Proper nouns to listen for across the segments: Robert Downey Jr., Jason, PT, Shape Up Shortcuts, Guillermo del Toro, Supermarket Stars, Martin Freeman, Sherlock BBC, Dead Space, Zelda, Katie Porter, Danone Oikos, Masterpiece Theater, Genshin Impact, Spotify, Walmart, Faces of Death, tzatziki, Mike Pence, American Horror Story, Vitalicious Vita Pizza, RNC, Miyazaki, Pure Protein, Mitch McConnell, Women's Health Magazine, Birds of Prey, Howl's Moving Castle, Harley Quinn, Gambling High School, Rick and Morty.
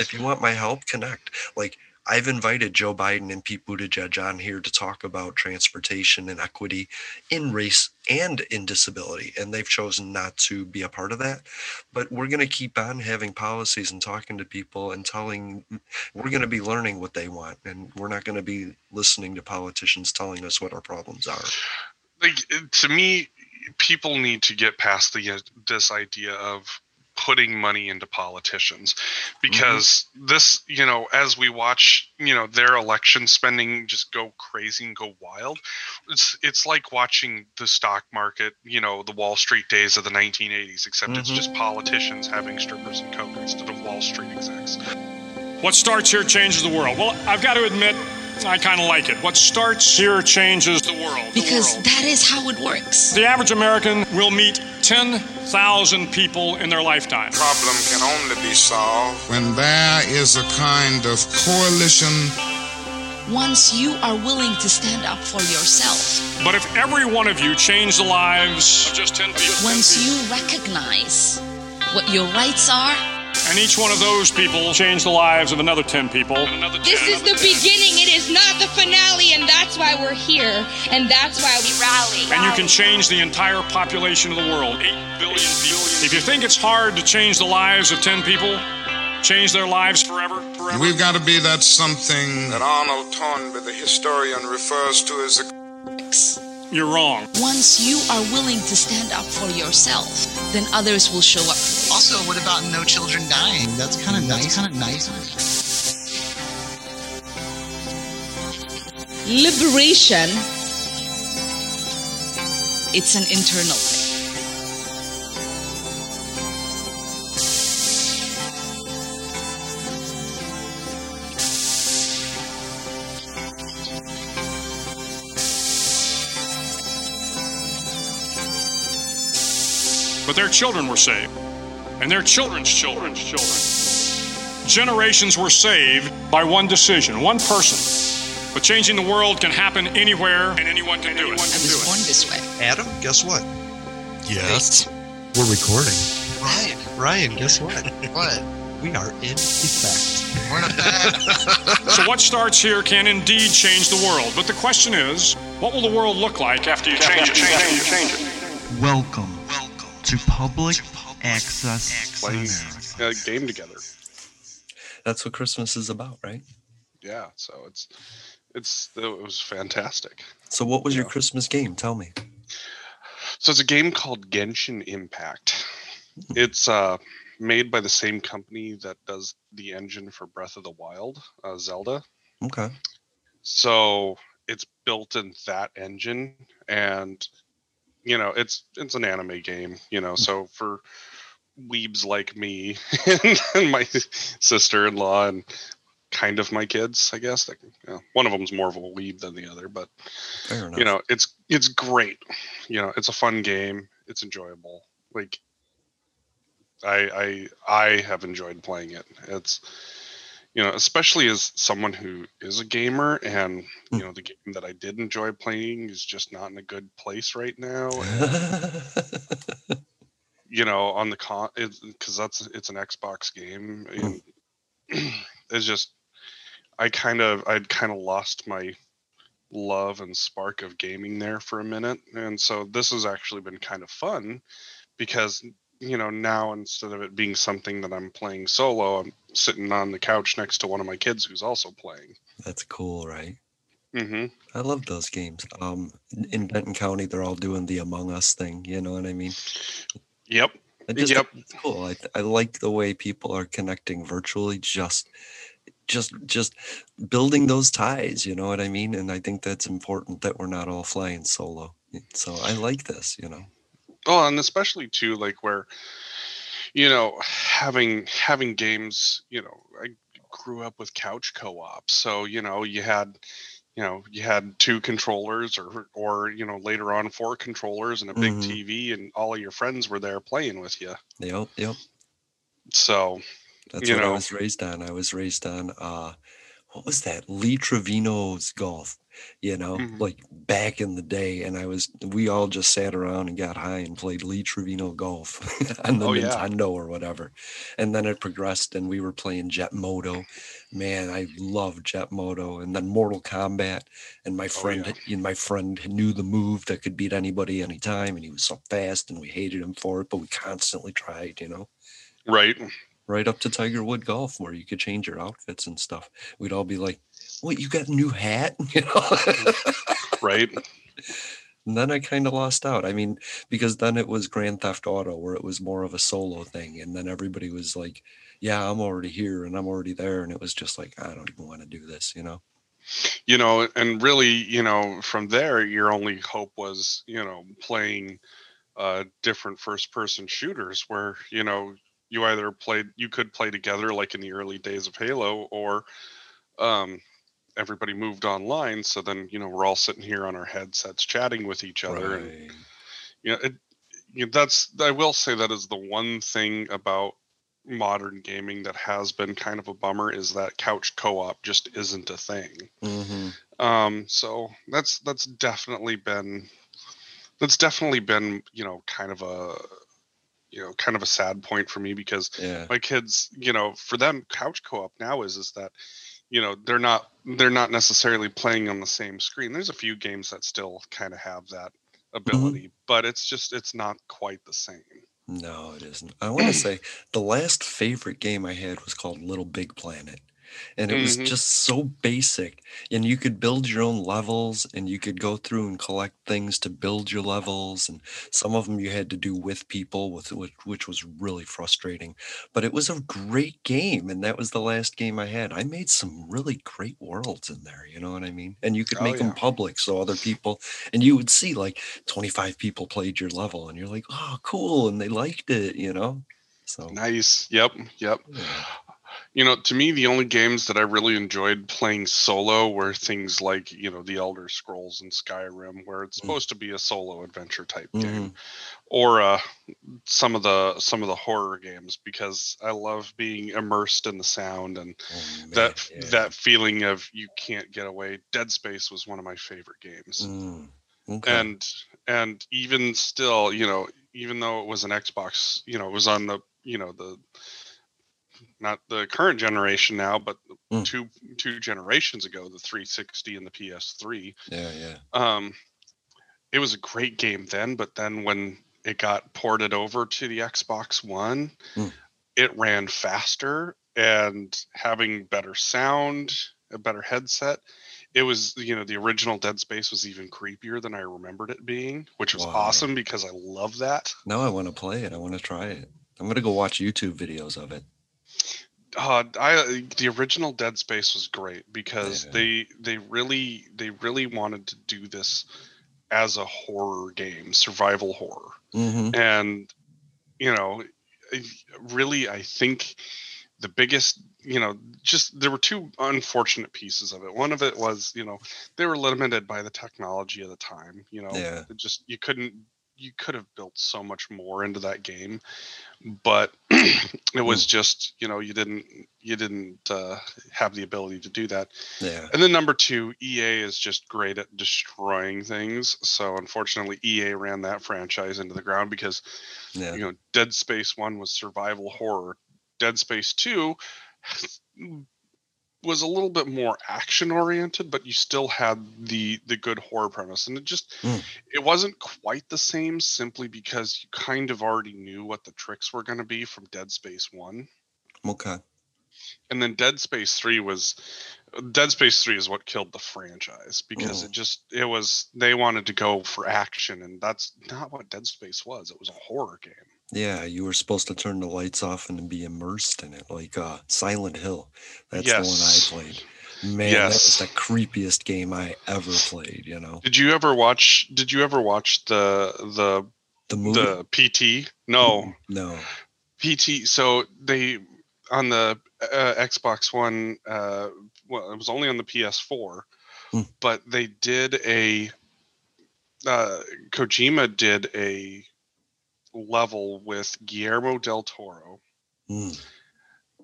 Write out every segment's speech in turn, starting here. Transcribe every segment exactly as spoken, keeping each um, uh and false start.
if you want my help, connect. Like, I've invited Joe Biden and Pete Buttigieg on here to talk about transportation and equity in race and in disability, and they've chosen not to be a part of that. But we're going to keep on having policies and talking to people and telling, we're going to be learning what they want, and we're not going to be listening to politicians telling us what our problems are. Like, to me, people need to get past the this idea of putting money into politicians, because mm-hmm. this, you know, as we watch, you know, their election spending just go crazy and go wild, it's it's like watching the stock market, you know, the Wall Street days of the nineteen eighties, except mm-hmm. it's just politicians having strippers and coke instead of Wall Street execs. What starts here changes the world. Well, I've got to admit, I kind of like it. What starts here changes the world. Because the world. That is how it works. The average American will meet ten thousand people in their lifetime. The problem can only be solved when there is a kind of coalition. Once you are willing to stand up for yourself. But if every one of you change the lives of just ten people. Once you recognize what your rights are. And each one of those people changed the lives of another ten people. Another ten, this is the ten. Beginning. It is not the finale, and that's why we're here, and that's why we rally. And you can change the entire population of the world. eight billion people. If you think it's hard to change the lives of ten people, change their lives forever, forever. We've got to be that something that Arnold Toynbee, the historian, refers to as a... You're wrong. Once you are willing to stand up for yourself, then others will show up. Also, what about no children dying? That's kind of nice. That's kind of nice. Liberation, it's an internal but their children were saved, and their children's children's children. Generations were saved by one decision, one person. But changing the world can happen anywhere, and anyone can do it. I was born this way. Adam, guess what? Yes. We're recording. Ryan, Ryan, guess what? What? We are in effect. We're not bad. So what starts here can indeed change the world. But the question is, what will the world look like after you change it, change it, change it? Welcome. To public, to public access, access. Play a game together. That's what Christmas is about, right? Yeah, so it's it's it was fantastic. So what was yeah. your Christmas game? Tell me. So it's a game called Genshin Impact. It's uh, made by the same company that does the engine for Breath of the Wild, uh, Zelda. Okay. So it's built in that engine, and you know, it's it's an anime game, you know, so for weebs like me and, and my sister-in-law and kind of my kids, I guess. Like, you know, one of them's more of a weeb than the other, but, you know, it's it's great. You know, it's a fun game. It's enjoyable. Like, I I I have enjoyed playing it. It's, you know, especially as someone who is a gamer, and, you know, the game that I did enjoy playing is just not in a good place right now. And, you know, on the con, because that's it's an Xbox game. And it's just, I kind of, I'd kind of lost my love and spark of gaming there for a minute. And so this has actually been kind of fun because, you know, now instead of it being something that I'm playing solo, I'm sitting on the couch next to one of my kids who's also playing. That's cool, right? Mm-hmm. I love those games. Um, in Benton County, they're all doing the Among Us thing. You know what I mean? Yep. It just, yep. It's cool. I I like the way people are connecting virtually, just, just, just building those ties. You know what I mean? And I think that's important, that we're not all flying solo. So I like this, you know. Oh, and especially too, like where, you know, having having games, you know, I grew up with couch co-op. So, you know, you had, you know, you had two controllers or, or you know, later on four controllers and a big mm-hmm. T V, and all of your friends were there playing with you. Yep, yep. So, that's you what know. I was raised on. I was raised on, uh, what was that? Lee Trevino's golf. you know, mm-hmm. like back in the day. And I was, we all just sat around and got high and played Lee Trevino golf on the oh, yeah. Nintendo or whatever. And then it progressed and we were playing Jet Moto. Man, I love Jet Moto. And then Mortal Kombat. And my friend, oh, yeah. and my friend knew the move that could beat anybody anytime. And he was so fast and we hated him for it, but we constantly tried, you know? Right. Right up to Tiger Wood Golf where you could change your outfits and stuff. We'd all be like, what, you got a new hat? You know? Right. And then I kind of lost out. I mean, because then it was Grand Theft Auto where it was more of a solo thing. And then everybody was like, yeah, I'm already here and I'm already there. And it was just like, I don't even want to do this, you know? You know, and really, you know, from there, your only hope was, you know, playing uh, different first person shooters where, you know, you either played, you could play together like in the early days of Halo, or um, everybody moved online. So then, you know, we're all sitting here on our headsets chatting with each other. Right. And, you know, it, you know, that's, I will say that is the one thing about modern gaming that has been kind of a bummer is that couch co-op just isn't a thing. Mm-hmm. Um, so that's, that's definitely been, that's definitely been, you know, kind of a, you know, kind of a sad point for me because yeah. my kids, you know, for them, couch co-op now is, is that, you know, they're not, they're not necessarily playing on the same screen. There's a few games that still kind of have that ability, mm-hmm. but it's just, it's not quite the same. No, it isn't. I want to say the last favorite game I had was called Little Big Planet. And it mm-hmm. was just so basic, and you could build your own levels and you could go through and collect things to build your levels. And some of them you had to do with people, with which, which was really frustrating, but it was a great game. And that was the last game I had. I made some really great worlds in there. You know what I mean? And you could oh, make yeah. them public. So other people, and you would see like twenty-five people played your level and you're like, oh, cool. And they liked it, you know? So nice. Yep. Yep. Yeah. You know, to me, the only games that I really enjoyed playing solo were things like, you know, The Elder Scrolls and Skyrim, where it's mm. supposed to be a solo adventure type mm-hmm. game, or uh, some of the some of the horror games, because I love being immersed in the sound and oh, man, that yeah. that feeling of you can't get away. Dead Space was one of my favorite games, mm. okay. and and even still, you know, even though it was an Xbox, you know, it was on the, you know, the not the current generation now, but mm. two two generations ago, the three sixty and the P S three. Yeah, yeah. Um, it was a great game then, but then when it got ported over to the Xbox One, mm. it ran faster and having better sound, a better headset. It was, you know, the original Dead Space was even creepier than I remembered it being, which was wow. awesome because I love that. Now I want to play it. I want to try it. I'm going to go watch YouTube videos of it. Uh, I the original Dead Space was great because yeah. they they really they really wanted to do this as a horror game, survival horror, mm-hmm. and you know, really, I think the biggest, you know, just there were two unfortunate pieces of it. One of it was, you know, they were limited by the technology of the time. You know, yeah. it just you couldn't. You could have built so much more into that game, but it was just, you know, you didn't, you didn't uh, have the ability to do that. Yeah. And then number two, E A is just great at destroying things. So unfortunately E A ran that franchise into the ground because, yeah. you know, Dead Space one was survival horror. Dead Space two was a little bit more action oriented, but you still had the the good horror premise, and it just mm. it wasn't quite the same simply because you kind of already knew what the tricks were going to be from Dead Space one. Okay. And then Dead Space three was Dead Space three is what killed the franchise because mm. it just it was they wanted to go for action, and that's not what Dead Space was. It was a horror game. Yeah, you were supposed to turn the lights off and be immersed in it, like uh, Silent Hill. That's yes. the one I played. Man, yes. that was the creepiest game I ever played. You know? Did you ever watch? Did you ever watch the the the movie? The P T? No, no. P T. So they on the uh, Xbox One. Uh, well, it was only on the P S four, hmm. but they did a. Uh, Kojima did a. level with Guillermo del Toro mm.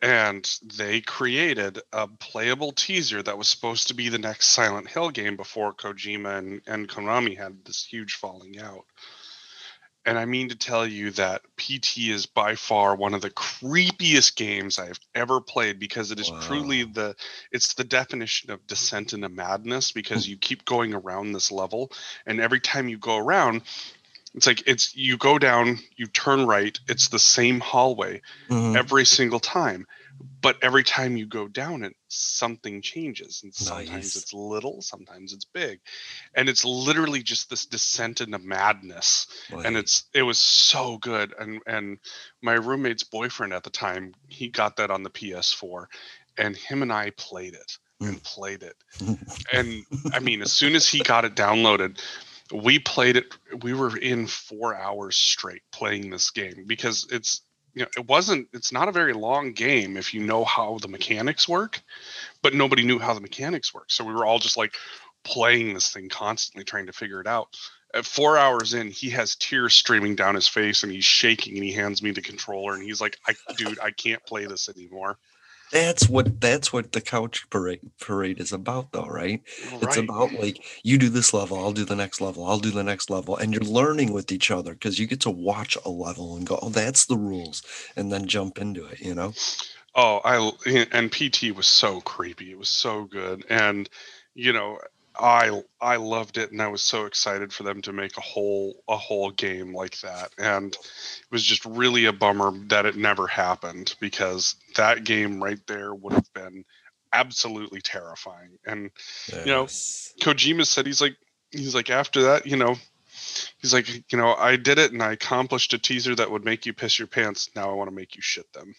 And they created a playable teaser that was supposed to be the next Silent Hill game before Kojima and, and Konami had this huge falling out. And I mean to tell you that P T is by far one of the creepiest games I've ever played, because it is wow. truly the, it's the definition of descent into madness, because you keep going around this level, and every time you go around, it's like, it's, you go down, you turn right, it's the same hallway mm-hmm. every single time. But every time you go down it, something changes. And sometimes nice. It's little, sometimes it's big. And it's literally just this descent into madness. Nice. And it's it was so good. And and my roommate's boyfriend at the time, he got that on the P S four. And him and I played it and played it. And I mean, as soon as he got it downloaded, we played it. We were in four hours straight playing this game, because it's, you know, it wasn't, it's not a very long game if you know how the mechanics work, but nobody knew how the mechanics work. So we were all just like playing this thing constantly, trying to figure it out. At four hours in, he has tears streaming down his face and he's shaking, and he hands me the controller and he's like, I, dude, I can't play this anymore. That's what that's what the couch parade, parade is about, though, right? right? It's about like, you do this level, I'll do the next level, I'll do the next level, and you're learning with each other, because you get to watch a level and go, oh, that's the rules, and then jump into it, you know? Oh, I and P T was so creepy. It was so good, and you know, I I loved it, and I was so excited for them to make a whole a whole game like that. And it was just really a bummer that it never happened, because that game right there would have been absolutely terrifying. And yes. you know, Kojima said, he's like he's like after that, you know, he's like, you know, I did it and I accomplished a teaser that would make you piss your pants. Now I want to make you shit them.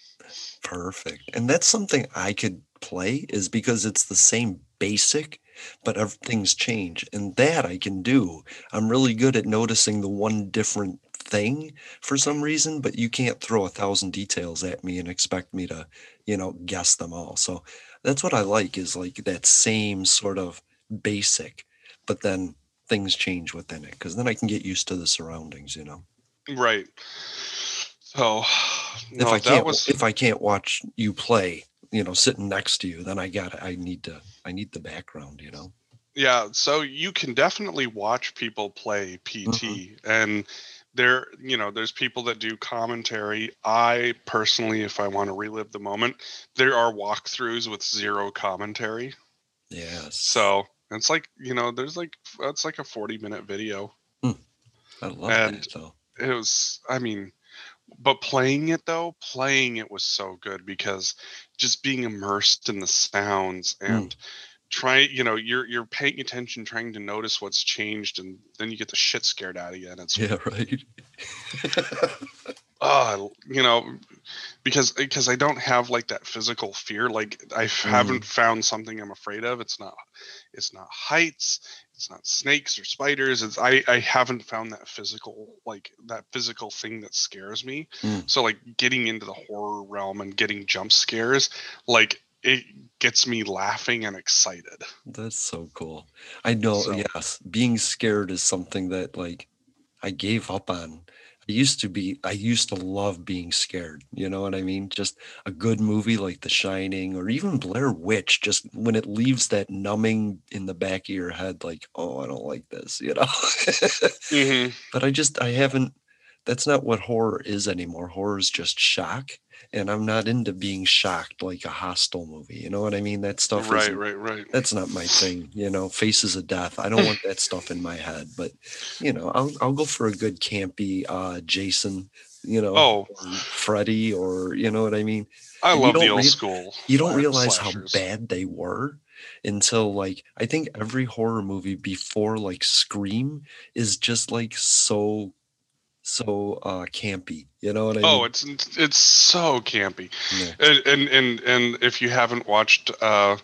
Perfect. And that's something I could play, is because it's the same basic, but everything's changed, and that I can do. I'm really good at noticing the one different thing for some reason, but you can't throw a thousand details at me and expect me to, you know, guess them all. So that's what I like, is like that same sort of basic, but then things change within it, because then I can get used to the surroundings, you know? Right. So no, if I can't, was... if I can't watch you play, you know, sitting next to you, then I got, I need to, I need the background, you know? Yeah. So you can definitely watch people play P T mm-hmm. and there, you know, there's people that do commentary. I personally, if I want to relive the moment, there are walkthroughs with zero commentary. Yes. So it's like, you know, there's like, it's like a forty minute video. Mm. I love that. So it was, I mean, but playing it though, playing it was so good, because just being immersed in the sounds and mm. try, you know, you're you're paying attention, trying to notice what's changed, and then you get the shit scared out of you, and it's yeah, right. Oh, you know, because because I don't have like that physical fear. Like I mm. haven't found something I'm afraid of. It's not it's not heights. It's not snakes or spiders. It's I, I haven't found that physical, like that physical thing that scares me. Mm. So like getting into the horror realm and getting jump scares, like it gets me laughing and excited. That's so cool. I know. So, yes. Being scared is something that like I gave up on. I used to be, I used to love being scared. You know what I mean? Just a good movie like The Shining or even Blair Witch, just when it leaves that numbing in the back of your head, like, oh, I don't like this, you know? mm-hmm. But I just, I haven't, that's not what horror is anymore. Horror is just shock. And I'm not into being shocked like a hostile movie. You know what I mean? That stuff. Right, right, right. That's not my thing. You know, Faces of Death. I don't want that stuff in my head. But, you know, I'll I'll go for a good campy uh, Jason, you know, oh. or Freddy, or, you know what I mean? I and love the old re- school. You don't realize slashers. How bad they were until like, I think every horror movie before like Scream is just like so so uh campy, you know what I mean? Oh, it's it's so campy. Yeah. and, and and and if you haven't watched uh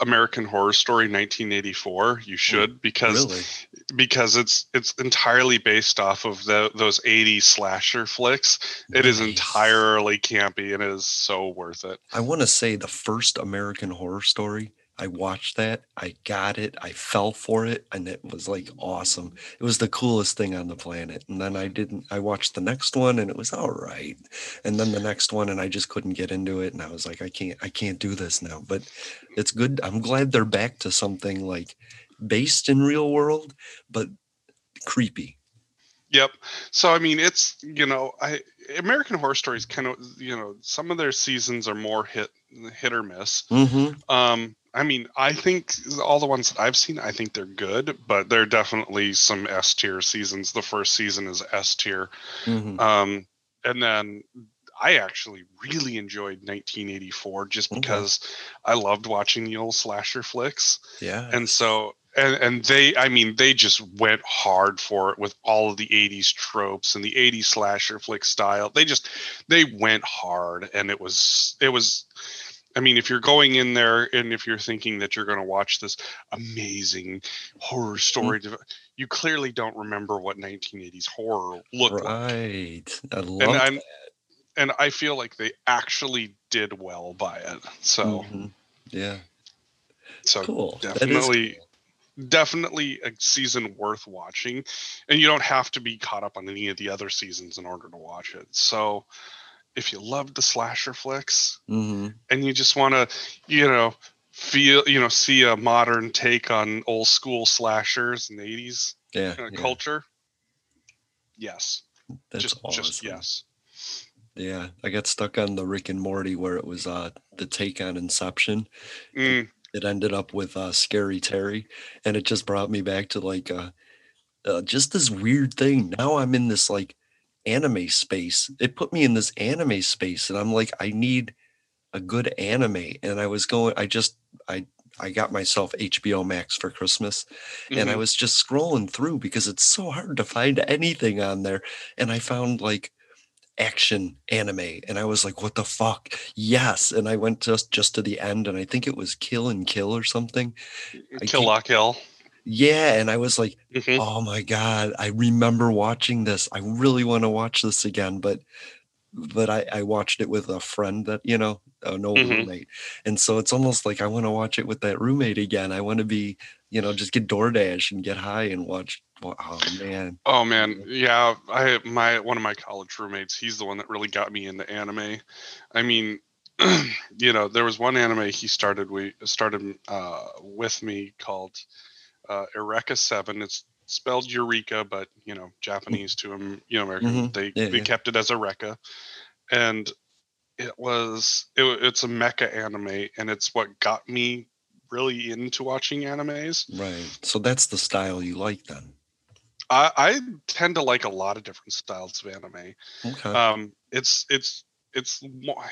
American Horror Story nineteen eighty-four, you should, because really? because it's it's entirely based off of the, those eighties slasher flicks. It nice. Is entirely campy and it is so worth it. I want to say the first American Horror Story I watched that. I got it. I fell for it. And it was like awesome. It was the coolest thing on the planet. And then I didn't, I watched the next one and it was all right. And then the next one and I just couldn't get into it. And I was like, I can't, I can't do this now, but it's good. I'm glad they're back to something like based in real world, but creepy. Yep. So, I mean, it's, you know, I, American Horror Story is kind of, you know, some of their seasons are more hit, hit or miss. Mm-hmm. Um, I mean, I think all the ones that I've seen, I think they're good, but there are definitely some S tier seasons. The first season is S tier. Mm-hmm. Um, and then I actually really enjoyed nineteen eighty-four just because mm-hmm. I loved watching the old slasher flicks. Yeah. And so, and, and they, I mean, they just went hard for it with all of the eighties tropes and the eighties slasher flick style. They just, they went hard and it was, it was, I mean, if you're going in there and if you're thinking that you're going to watch this amazing horror story, mm-hmm. you clearly don't remember what nineteen eighties horror looked right. like. Right. I love and that. And I feel like they actually did well by it. So, mm-hmm. yeah. So cool. definitely, cool. definitely a season worth watching. And you don't have to be caught up on any of the other seasons in order to watch it. So, if you love the slasher flicks mm-hmm. and you just want to, you know, feel, you know, see a modern take on old school slashers in the eighties yeah, kind of yeah. culture. Yes. That's just, awesome. just yes. Yeah. I got stuck on the Rick and Morty where it was uh, the take on Inception. Mm. It, it ended up with uh, Scary Terry. And it just brought me back to like uh, uh, just this weird thing. Now I'm in this like, anime space. It put me in this anime space and I'm like, I need a good anime. And I was going, I just, I, I got myself H B O Max for Christmas mm-hmm. and I was just scrolling through because it's so hard to find anything on there. And I found like action anime and I was like, what the fuck? Yes. And I went just, just to the end and I think it was Kill and Kill or something. Kill la Kill. Yeah. And I was like, mm-hmm. oh my God, I remember watching this. I really want to watch this again. But, but I, I watched it with a friend that, you know, an old mm-hmm. roommate. And so it's almost like I want to watch it with that roommate again. I want to be, you know, just get DoorDash and get high and watch. Oh man. Oh man. Yeah. I, my, one of my college roommates, he's the one that really got me into anime. I mean, you know, there was one anime he started, we started uh, with me called, Uh, Eureka seven. It's spelled Eureka, but you know, Japanese to um, you know, American. Mm-hmm. They yeah, they yeah. kept it as Eureka, and it was it, it's a mecha anime, and it's what got me really into watching animes. Right. So that's the style you like then. I, I tend to like a lot of different styles of anime. Okay. Um, it's it's it's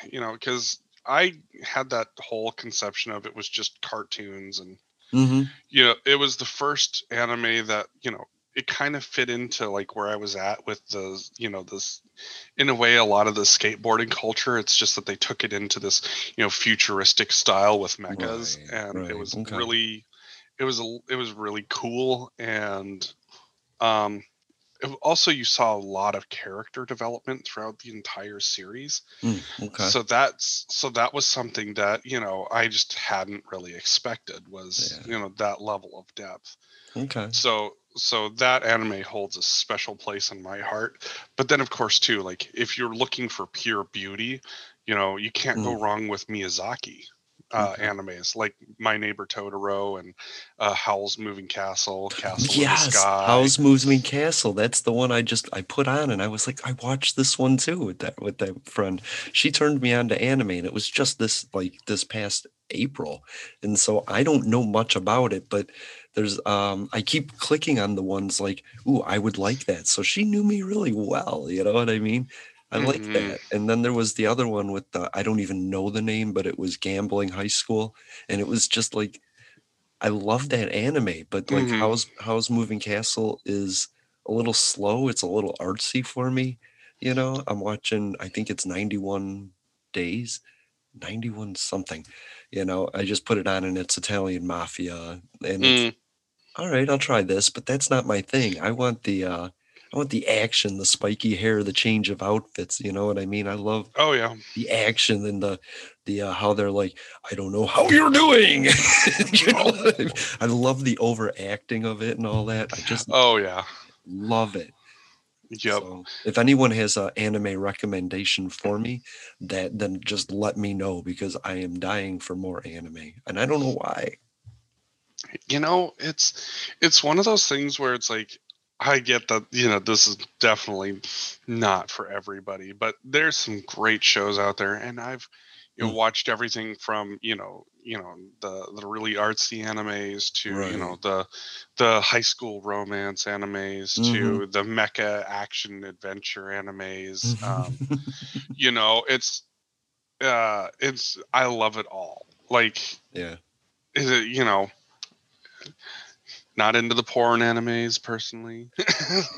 you know because I had that whole conception of it was just cartoons and. Mm-hmm. You know, it was the first anime that, you know, it kind of fit into like where I was at with the, you know, this, in a way, a lot of the skateboarding culture. It's just that they took it into this, you know, futuristic style with mechas. Right, and right. it was okay. really, it was, a, it was really cool. And um, it, also you saw a lot of character development throughout the entire series. Mm, okay. So that's, so that was something that, you know, I just hadn't really expected was, yeah. you know, that level of depth. Okay. So, so that anime holds a special place in my heart. But then of course too, like if you're looking for pure beauty, you know, you can't mm. go wrong with Miyazaki uh, okay. animes like My Neighbor Totoro and uh, Howl's Moving Castle, Castle yes, in the Sky. Howl's Moving Castle. That's the one I just, I put on and I was like, I watched this one too with that, with that friend. She turned me on to anime and it was just this, like this past April. And so I don't know much about it, but there's, um, I keep clicking on the ones like, ooh, I would like that. So she knew me really well. You know what I mean? I like mm-hmm. that. And then there was the other one with the, I don't even know the name, but it was Gambling High School. And it was just like, I love that anime, but like mm-hmm. How's, How's Moving Castle is a little slow. It's a little artsy for me. You know, I'm watching, I think it's ninety-one days, ninety-one something, you know, I just put it on and it's Italian mafia and mm. it's, all right, I'll try this, but that's not my thing. I want the, uh, I want the action, the spiky hair, the change of outfits. You know what I mean? I love oh yeah the action and the the uh, how they're like, I don't know how you're doing. You know what I mean? I love the overacting of it and all that. I just oh yeah, love it. Yep. So if anyone has an anime recommendation for me, that then just let me know, because I am dying for more anime, and I don't know why. You know, it's it's one of those things where it's like, I get that, you know, this is definitely not for everybody, but there's some great shows out there, and I've you know, mm. watched everything from, you know, you know, the, the really artsy animes to, right. you know, the the high school romance animes mm-hmm. to the mecha action adventure animes. Um, you know, it's uh, it's I love it all. Like, yeah, is it, you know. Not into the porn animes personally.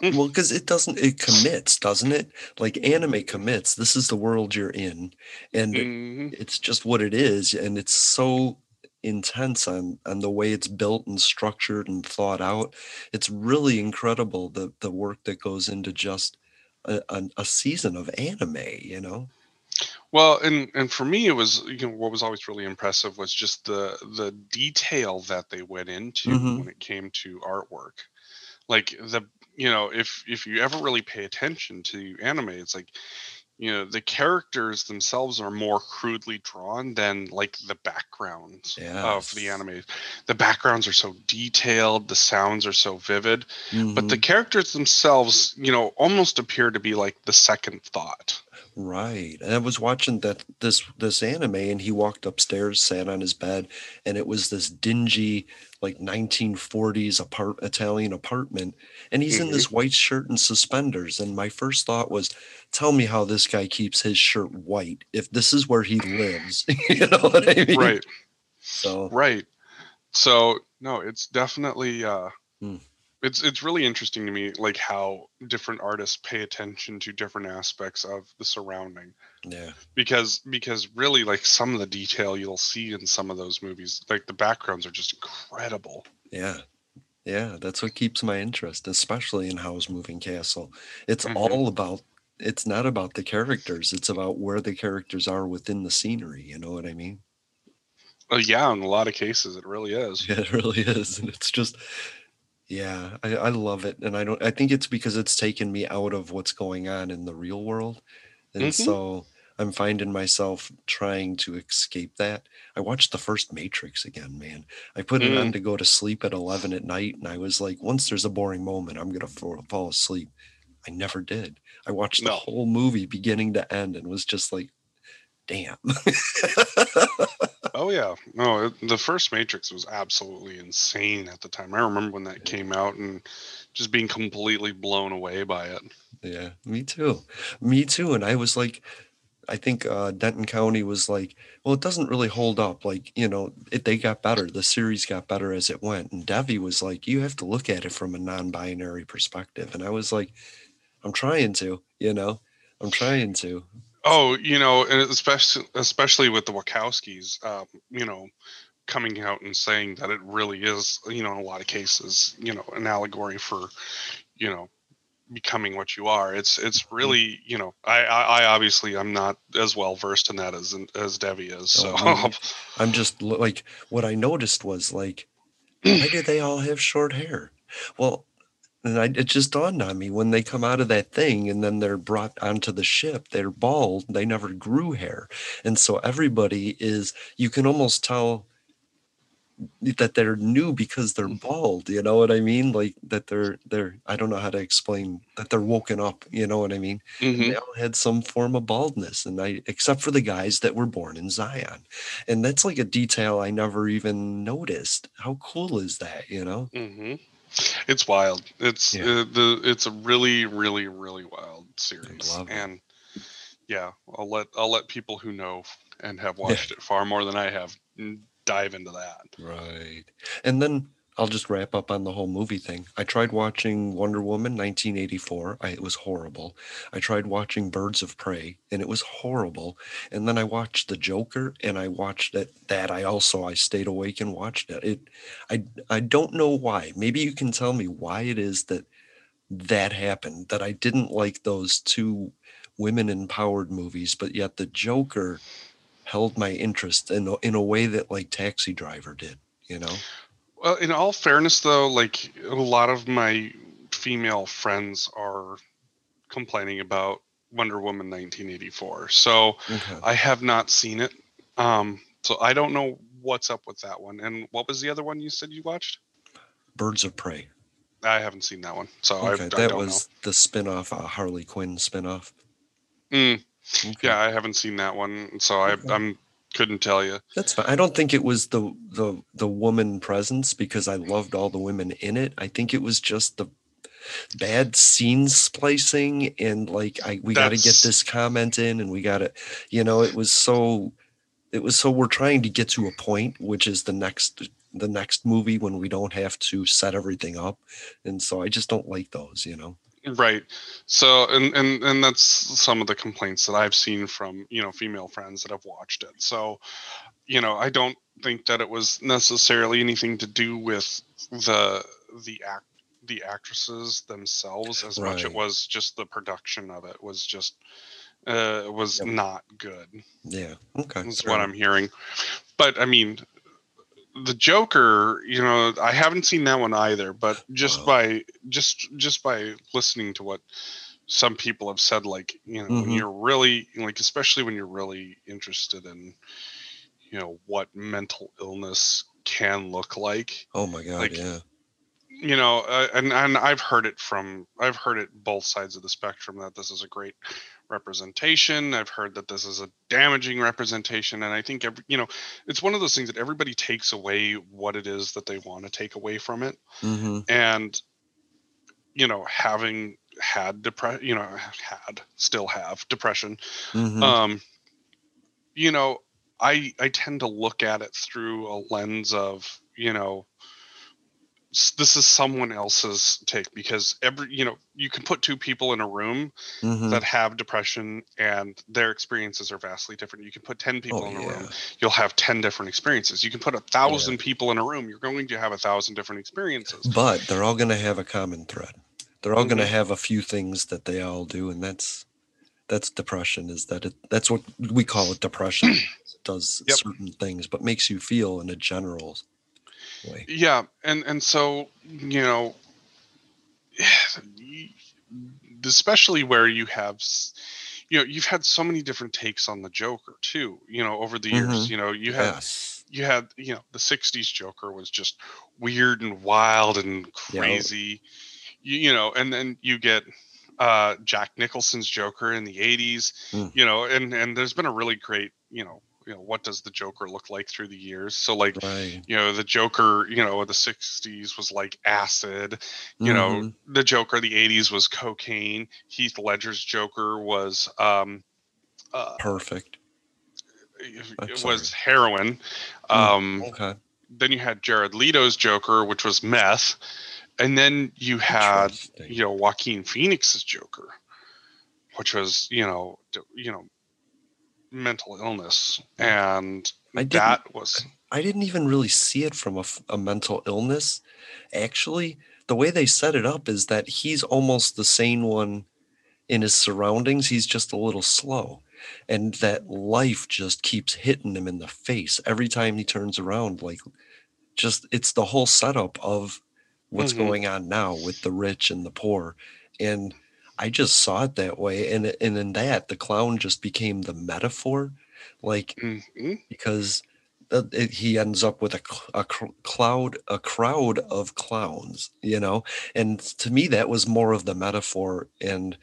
Well, because it doesn't, it commits, doesn't it? Like, anime commits. This is the world you're in, and mm-hmm. it's just what it is. And it's so intense on, on the way it's built and structured and thought out. It's really incredible, the, the work that goes into just a, a, a season of anime, you know? Well, and, and for me, it was, you know, what was always really impressive was just the the detail that they went into mm-hmm. when it came to artwork. Like, the, you know, if if you ever really pay attention to anime, it's like, you know, the characters themselves are more crudely drawn than like the backgrounds yes. of the anime. The backgrounds are so detailed, the sounds are so vivid, mm-hmm. but the characters themselves, you know, almost appear to be like the second thought. Right. And I was watching that this this anime, and he walked upstairs, sat on his bed, and it was this dingy, like nineteen forties apart Italian apartment, and he's mm-hmm. in this white shirt and suspenders. And my first thought was, tell me how this guy keeps his shirt white if this is where he lives. You know what I mean? Right. So right. So no, it's definitely uh hmm. It's it's really interesting to me, like how different artists pay attention to different aspects of the surrounding. Yeah. Because because really, like, some of the detail you'll see in some of those movies, like the backgrounds are just incredible. Yeah. Yeah. That's what keeps my interest, especially in Howl's Moving Castle. It's mm-hmm. all about, it's not about the characters. It's about where the characters are within the scenery. You know what I mean? Uh, yeah. In a lot of cases, it really is. Yeah, it really is. And it's just... Yeah, I, I love it. And I don't I think it's because it's taken me out of what's going on in the real world. And mm-hmm. so I'm finding myself trying to escape that. I watched the first Matrix again, man. I put mm. it on to go to sleep at eleven at night. And I was like, once there's a boring moment, I'm going to fall, fall asleep. I never did. I watched no. the whole movie beginning to end and was just like, damn. Oh yeah, no, it, the first Matrix was absolutely insane at the time. I remember when that yeah. came out and just being completely blown away by it. Yeah, me too, me too. And I was like, I think uh, Denton County was like, well, it doesn't really hold up. Like, you know, it, they got better. The series got better as it went. And Devi was like, you have to look at it from a non-binary perspective. And I was like, I'm trying to, you know, I'm trying to. Oh, you know, and especially especially with the Wachowskis, um, you know, coming out and saying that it really is, you know, in a lot of cases, you know, an allegory for, you know, becoming what you are. It's it's really, you know, I I, I obviously I'm not as well versed in that as as Debbie is. So oh, I'm just like, what I noticed was like, why do they all have short hair? Well. And I, it just dawned on me when they come out of that thing and then they're brought onto the ship, they're bald, they never grew hair. And so everybody is, you can almost tell that they're new because they're bald. You know what I mean? Like that they're, they're, I don't know how to explain that they're woken up. You know what I mean? Mm-hmm. And they all had some form of baldness, and I, except for the guys that were born in Zion. And that's like a detail I never even noticed. How cool is that? You know? Mm-hmm. It's wild. It's yeah. uh, the it's a really, really, really wild series, and yeah, I'll let I'll let people who know and have watched yeah. it far more than I have dive into that. Right, and then I'll just wrap up on the whole movie thing. I tried watching Wonder Woman nineteen eighty-four. I, it was horrible. I tried watching Birds of Prey, and it was horrible. And then I watched The Joker, and I watched it. That I also I stayed awake and watched it. It I I don't know why. Maybe you can tell me why it is that that happened. That I didn't like those two women-empowered movies, but yet The Joker held my interest in in a way that like Taxi Driver did, you know? Well, in all fairness, though, like a lot of my female friends are complaining about Wonder Woman nineteen eighty-four. So okay. I have not seen it. Um, so I don't know what's up with that one. And what was the other one you said you watched? Birds of Prey. I haven't seen that one. So okay, I, I that don't was know. The spinoff, uh, Harley Quinn spinoff. Mm. Okay. Yeah, I haven't seen that one. So I okay. I'm couldn't tell you. That's fine. I don't think it was the the the woman presence, because I loved all the women in it. I think it was just the bad scene splicing and like I we got to get this comment in and we got to, you know, it was so it was so we're trying to get to a point, which is the next the next movie when we don't have to set everything up. And so I just don't like those, you know. Right. So, and, and, and that's some of the complaints that I've seen from, you know, female friends that have watched it. So, you know, I don't think that it was necessarily anything to do with the, the act, the actresses themselves as right. much. It was just the production of it was just, uh, was yep. not good. Yeah. Okay. That's right. What I'm hearing. But I mean, The Joker, you know, I haven't seen that one either, but just wow. by just just by listening to what some people have said, like, you know, mm-hmm. when you're really like, especially when you're really interested in, you know, what mental illness can look like. Oh my God, like, yeah. You know, uh, and and I've heard it from I've heard it both sides of the spectrum, that this is a great representation. I've heard that this is a damaging representation, and I think every, you know, it's one of those things that everybody takes away what it is that they want to take away from it. Mm-hmm. And you know, having had depression, you know, had still have depression. Mm-hmm. Um, you know, I I tend to look at it through a lens of, you know, this is someone else's take, because every, you know, you can put two people in a room mm-hmm. that have depression and their experiences are vastly different. You can put ten people oh, in a yeah. room, you'll have ten different experiences. You can put a thousand yeah. people in a room, you're going to have a thousand different experiences. But they're all going to have a common thread. They're all mm-hmm. going to have a few things that they all do, and that's that's depression. Is that it? That's what we call it. Depression it does yep. certain things, but makes you feel in a general. Boy. Yeah, and and so, you know, especially where you have, you know, you've had so many different takes on the Joker too, you know, over the mm-hmm. years. You know, you had yes. you had you know, the sixties Joker was just weird and wild and crazy, yeah. you, you know, and then you get uh, Jack Nicholson's Joker in the eighties, mm. you know, and and there's been a really great, you know. You know, what does the Joker look like through the years? So like, right. you know, the Joker, you know, the sixties was like acid, you mm-hmm. know, the Joker, the eighties was cocaine. Heath Ledger's Joker was, um, uh, perfect. It was heroin. Um, mm, okay. Then you had Jared Leto's Joker, which was meth. And then you had, you know, Joaquin Phoenix's Joker, which was, you know, you know, mental illness. And that was, I didn't even really see it from a, a mental illness. Actually, the way they set it up is that he's almost the sane one in his surroundings. He's just a little slow, and that life just keeps hitting him in the face every time he turns around. Like, just, it's the whole setup of what's mm-hmm. going on now with the rich and the poor. And I just saw it that way. And, and in that, the clown just became the metaphor, like, mm-hmm. because it, he ends up with a, a cloud, a crowd of clowns, you know? And to me, that was more of the metaphor. And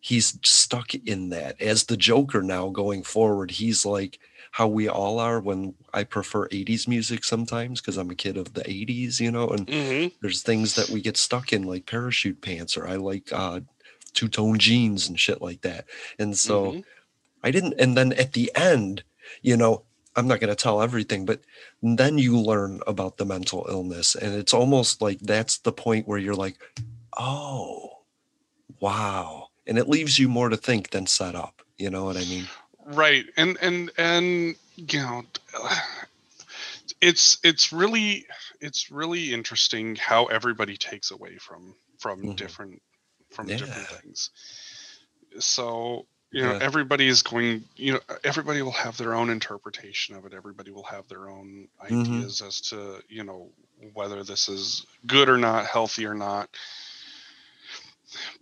he's stuck in that as the Joker now going forward. He's like how we all are, when I prefer eighties music sometimes, because I'm a kid of the eighties, you know, and mm-hmm. there's things that we get stuck in, like parachute pants, or I like, uh, two-tone jeans and shit like that. And so mm-hmm. I didn't, and then at the end, you know, I'm not going to tell everything, but then you learn about the mental illness, and it's almost like that's the point where you're like, oh, wow. And it leaves you more to think than set up. You know what I mean? Right. And, and, and, you know, it's, it's really, it's really interesting how everybody takes away from, from mm-hmm. different, from yeah. different things. So You know, yeah. everybody is going, you know, everybody will have their own interpretation of it. Everybody will have their own ideas mm-hmm. as to, you know, whether this is good or not, healthy or not.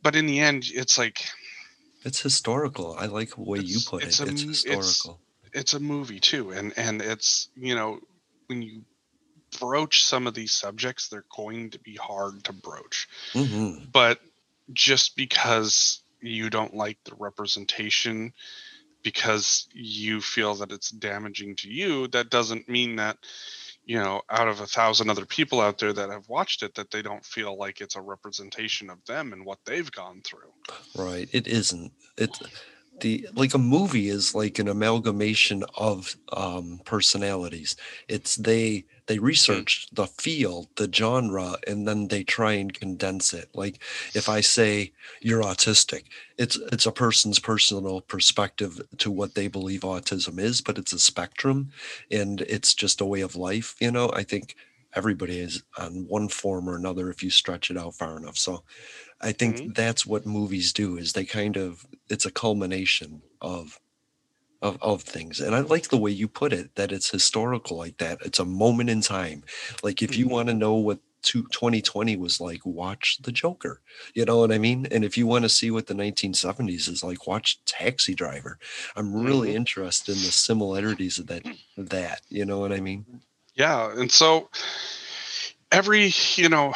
But in the end, it's like... It's historical. I like the way you put it's it. A, it's historical. It's, it's a movie, too. And, and it's, you know, when you broach some of these subjects, they're going to be hard to broach. Mm-hmm. But just because... you don't like the representation because you feel that it's damaging to you, that doesn't mean that, you know, out of a thousand other people out there that have watched it, that they don't feel like it's a representation of them and what they've gone through. Right. It isn't. It's the, like a movie is like an amalgamation of um, personalities. It's they, they research the field, the genre, and then they try and condense it. Like if I say you're autistic, it's it's a person's personal perspective to what they believe autism is, but it's a spectrum and it's just a way of life. You know, I think everybody is on one form or another if you stretch it out far enough. So I think mm-hmm. that's what movies do, is they kind of, it's a culmination of Of, of things. And I like the way you put it, that it's historical like that. It's a moment in time. Like if you want to know what twenty twenty was like, watch The Joker, you know what I mean? And if you want to see what the nineteen seventies is like, watch Taxi Driver. I'm really interested in the similarities of that, that, you know what I mean? Yeah. And so every, you know,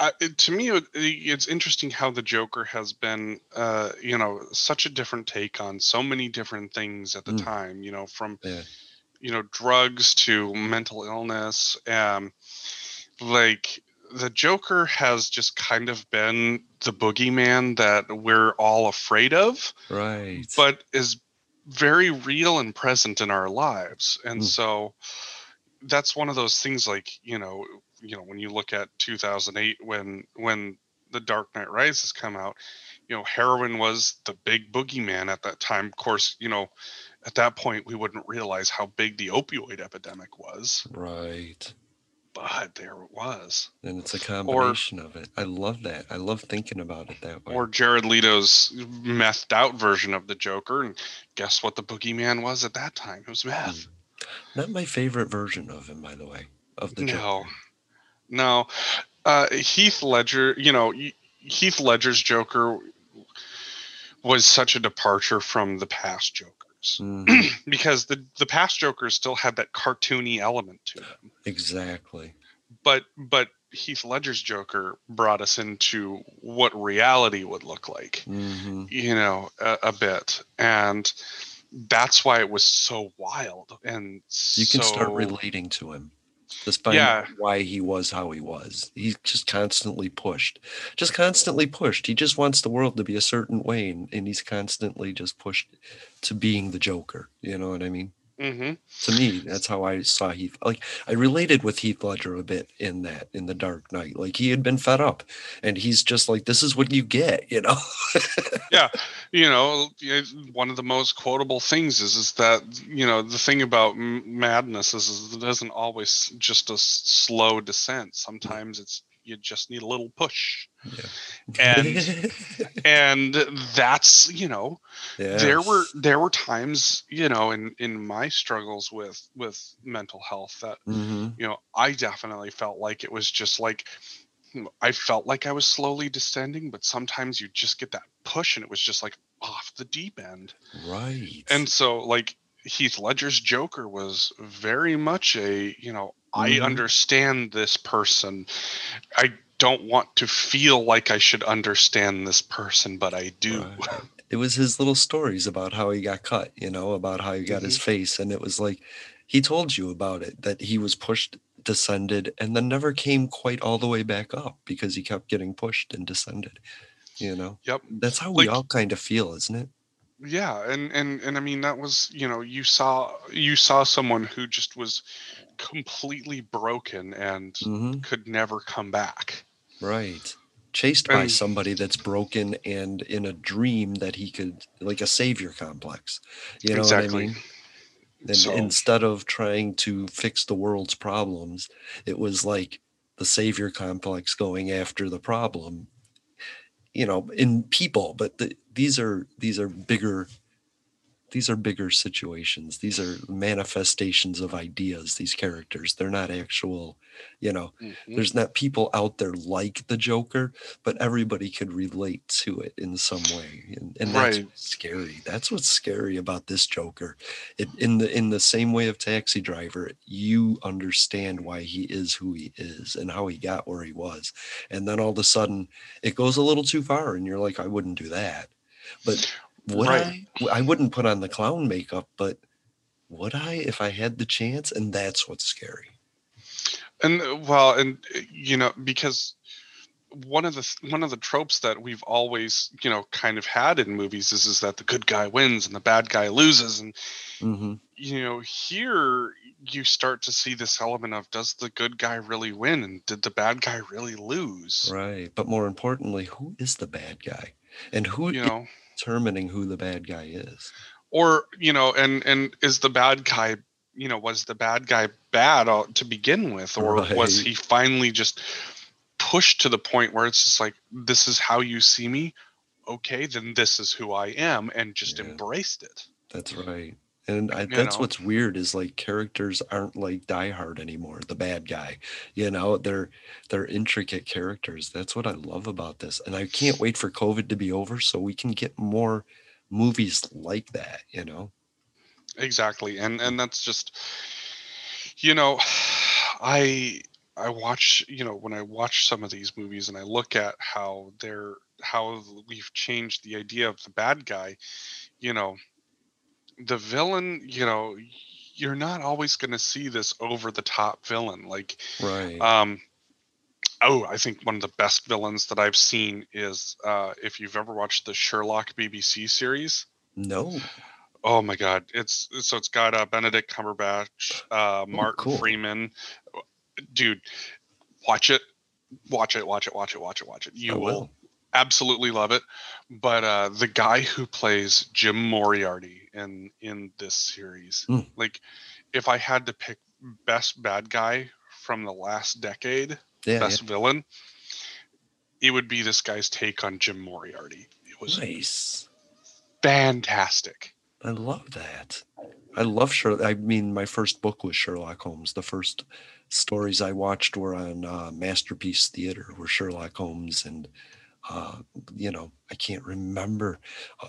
Uh, it, to me, it, it's interesting how the Joker has been, uh, you know, such a different take on so many different things at the mm. time, you know, from, yeah. you know, drugs to mental illness. Um, like the Joker has just kind of been the boogeyman that we're all afraid of, right? But is very real and present in our lives. And mm. so that's one of those things like, you know, you know, when you look at two thousand eight, when when The Dark Knight Rises come out, you know, heroin was the big boogeyman at that time. Of course, you know, at that point, we wouldn't realize how big the opioid epidemic was. Right. But there it was. And it's a combination or, of it. I love that. I love thinking about it that way. Or Jared Leto's methed out version of the Joker. And guess what the boogeyman was at that time? It was meth. Hmm. Not my favorite version of him, by the way, of the no. Joker. No, uh, Heath Ledger, you know, Heath Ledger's Joker was such a departure from the past Jokers mm. because the, the past Jokers still had that cartoony element to them. Exactly. But but Heath Ledger's Joker brought us into what reality would look like, mm-hmm. you know, a, a bit. And that's why it was so wild. And you can so, start relating to him. Despite yeah. why he was how he was. He's just constantly pushed. Just constantly pushed. He just wants the world to be a certain way, and, and he's constantly just pushed to being the Joker. You know what I mean? Mm-hmm. To me, that's how I saw Heath. Like, I related with Heath Ledger a bit in that, in The Dark Knight. Like, he had been fed up, and he's just like, this is what you get, you know? Yeah. You know, one of the most quotable things is, is that, you know, the thing about madness is, is it isn't always just a slow descent. Sometimes it's, you just need a little push. Yeah. And and that's, you know, yes. there were there were times, you know, in, in my struggles with with mental health that, mm-hmm. you know, I definitely felt like it was just like, you know, I felt like I was slowly descending, but sometimes you just get that push and it was just like off the deep end. Right. And so like Heath Ledger's Joker was very much a, you know, I understand this person. I don't want to feel like I should understand this person, but I do. Right. It was his little stories about how he got cut, you know, about how he got mm-hmm. his face. And it was like, he told you about it, that he was pushed, descended, and then never came quite all the way back up because he kept getting pushed and descended, you know? Yep. That's how like, we all kind of feel, isn't it? Yeah. And, and, and I mean, that was, you know, you saw, you saw someone who just was completely broken and mm-hmm. could never come back. Right. Chased and, by somebody that's broken and in a dream that he could, like a savior complex. You know exactly. what I mean? And so, instead of trying to fix the world's problems, it was like the savior complex going after the problem. you know, in people, but the, these are, these are bigger, these are bigger situations. These are manifestations of ideas, these characters. They're not actual, you know, mm-hmm. there's not people out there like the Joker, but everybody could relate to it in some way. And, and that's right. what's scary. That's what's scary about this Joker. It, in the in the same way of Taxi Driver, you understand why he is who he is and how he got where he was. And then all of a sudden it goes a little too far and you're like, I wouldn't do that. But Would right. I, I wouldn't put on the clown makeup, but would I if I had the chance? And that's what's scary. And well, and you know, because one of the one of the tropes that we've always, you know, kind of had in movies is is that the good guy wins and the bad guy loses, and mm-hmm. you know, here you start to see this element of, does the good guy really win and did the bad guy really lose? Right, but more importantly, who is the bad guy, and who you know. Determining who the bad guy is, or you know, and and is the bad guy, you know, was the bad guy bad to begin with, or right. was he finally just pushed to the point where it's just like, this is how you see me, okay, then this is who I am, and just yeah. embraced it. That's right. And I, that's know. What's weird is, like, characters aren't like Die Hard anymore, the bad guy, you know, they're, they're intricate characters. That's what I love about this. And I can't wait for COVID to be over so we can get more movies like that, you know? Exactly. And, and that's just, you know, I, I watch, you know, when I watch some of these movies and I look at how they're, how we've changed the idea of the bad guy, you know, the villain, you know, you're not always going to see this over the top villain. Like, right. um, oh, I think one of the best villains that I've seen is, uh, if you've ever watched the Sherlock B B C series. No. Oh my God. It's, so it's got uh, Benedict Cumberbatch, uh, Martin oh, cool. Freeman. Dude, watch it, watch it, watch it, watch it, watch it, watch it. You oh, will. Wow. Absolutely love it. But uh, the guy who plays Jim Moriarty in in this series, mm. like, if I had to pick best bad guy from the last decade, yeah, best yeah. villain, it would be this guy's take on Jim Moriarty. It was nice, fantastic. I love that. I love Sherlock. I mean, my first book was Sherlock Holmes. The first stories I watched were on uh, Masterpiece Theater, were Sherlock Holmes and. Uh, you know, I can't remember.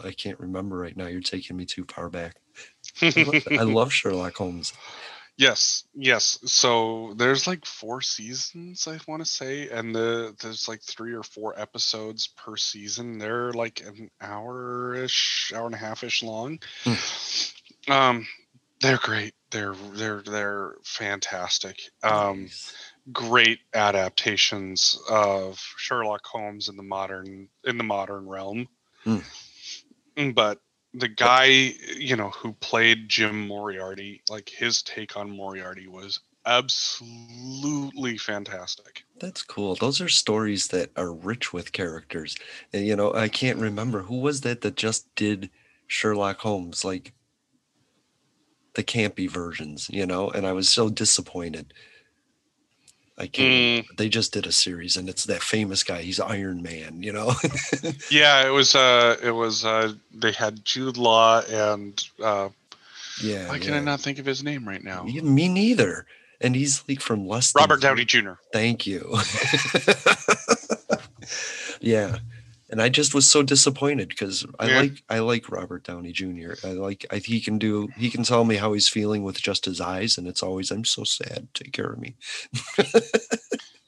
I can't remember right now. You're taking me too far back. I love, I love Sherlock Holmes. Yes, yes. So there's like four seasons, I want to say, and the there's like three or four episodes per season. They're like an hour-ish, hour and a half-ish long. Mm. Um, they're great. They're they're they're fantastic. Um, nice. Great adaptations of Sherlock Holmes in the modern in the modern realm. Mm. But the guy, you know, who played Jim Moriarty, like, his take on Moriarty was absolutely fantastic. That's cool. Those are stories that are rich with characters. And, you know, I can't remember who was that that just did Sherlock Holmes, like the campy versions, you know, and I was so disappointed. I can't. Mm. They just did a series, and it's that famous guy. He's Iron Man, you know. Yeah, it was. Uh, it was. Uh, they had Jude Law and. Uh, yeah. Why can yeah. I not think of his name right now? Me, me neither. And he's like from less. Robert Downey Junior Thank you. Yeah, and I just was so disappointed because I yeah. like I like Robert Downey Junior I like I, he can do he can tell me how he's feeling with just his eyes, and it's always, I'm so sad. Take care of me.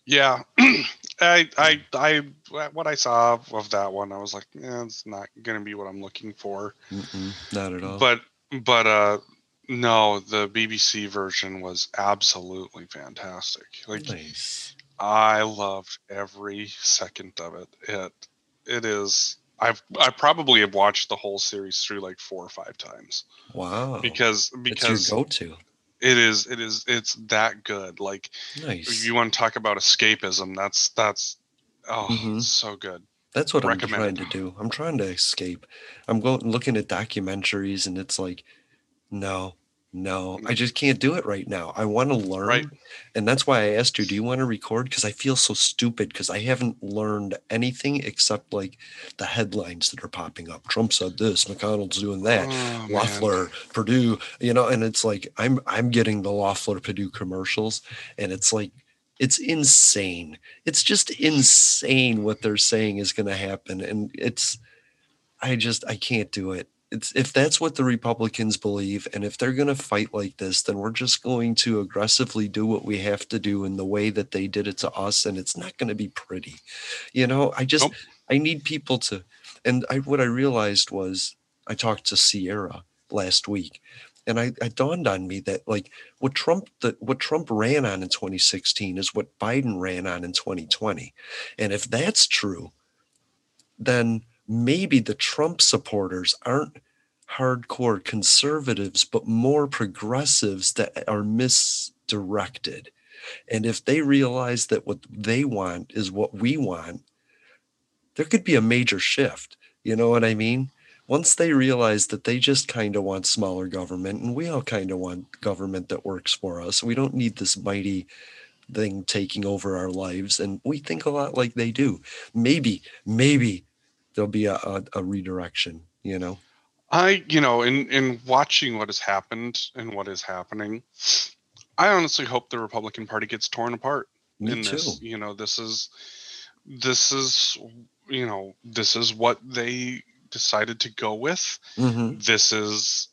Yeah, I, I, I, what I saw of that one, I was like, eh, it's not going to be what I'm looking for. Mm-mm, not at all. But, but, uh, no, the B B C version was absolutely fantastic. Like, nice. I loved every second of it. It, it is. I've, I probably have watched the whole series through like four or five times. Wow. Because, because it's your go-to. It is, it is, it's that good. Like, nice. If you want to talk about escapism, that's, that's, oh, mm-hmm. it's so good. That's what Recommend. I'm trying to do. I'm trying to escape. I'm going, looking at documentaries, and it's like, no, No, I just can't do it right now. I want to learn. Right. And that's why I asked you, do you want to record? Because I feel so stupid because I haven't learned anything except like the headlines that are popping up. Trump said this, McConnell's doing that, oh, Loeffler, Purdue, you know, and it's like I'm I'm getting the Loeffler Purdue commercials, and it's like it's insane. It's just insane what they're saying is gonna happen. And it's I just I can't do it. It's, if that's what the Republicans believe, and if they're going to fight like this, then we're just going to aggressively do what we have to do in the way that they did it to us. And it's not going to be pretty. You know, I just, nope. I need people to, and I, what I realized was I talked to Sierra last week, and I, it dawned on me that like what Trump, the, what Trump ran on in twenty sixteen is what Biden ran on in twenty twenty. And if that's true, then maybe the Trump supporters aren't hardcore conservatives, but more progressives that are misdirected. And if they realize that what they want is what we want, there could be a major shift. You know what I mean? Once they realize that they just kind of want smaller government, and we all kind of want government that works for us. We don't need this mighty thing taking over our lives. And we think a lot like they do. Maybe, maybe, there'll be a, a, a redirection, you know? I, you know, in, in watching what has happened and what is happening, I honestly hope the Republican Party gets torn apart. Me in too. This, you know, this is, this is, you know, this is what they decided to go with. Mm-hmm. This is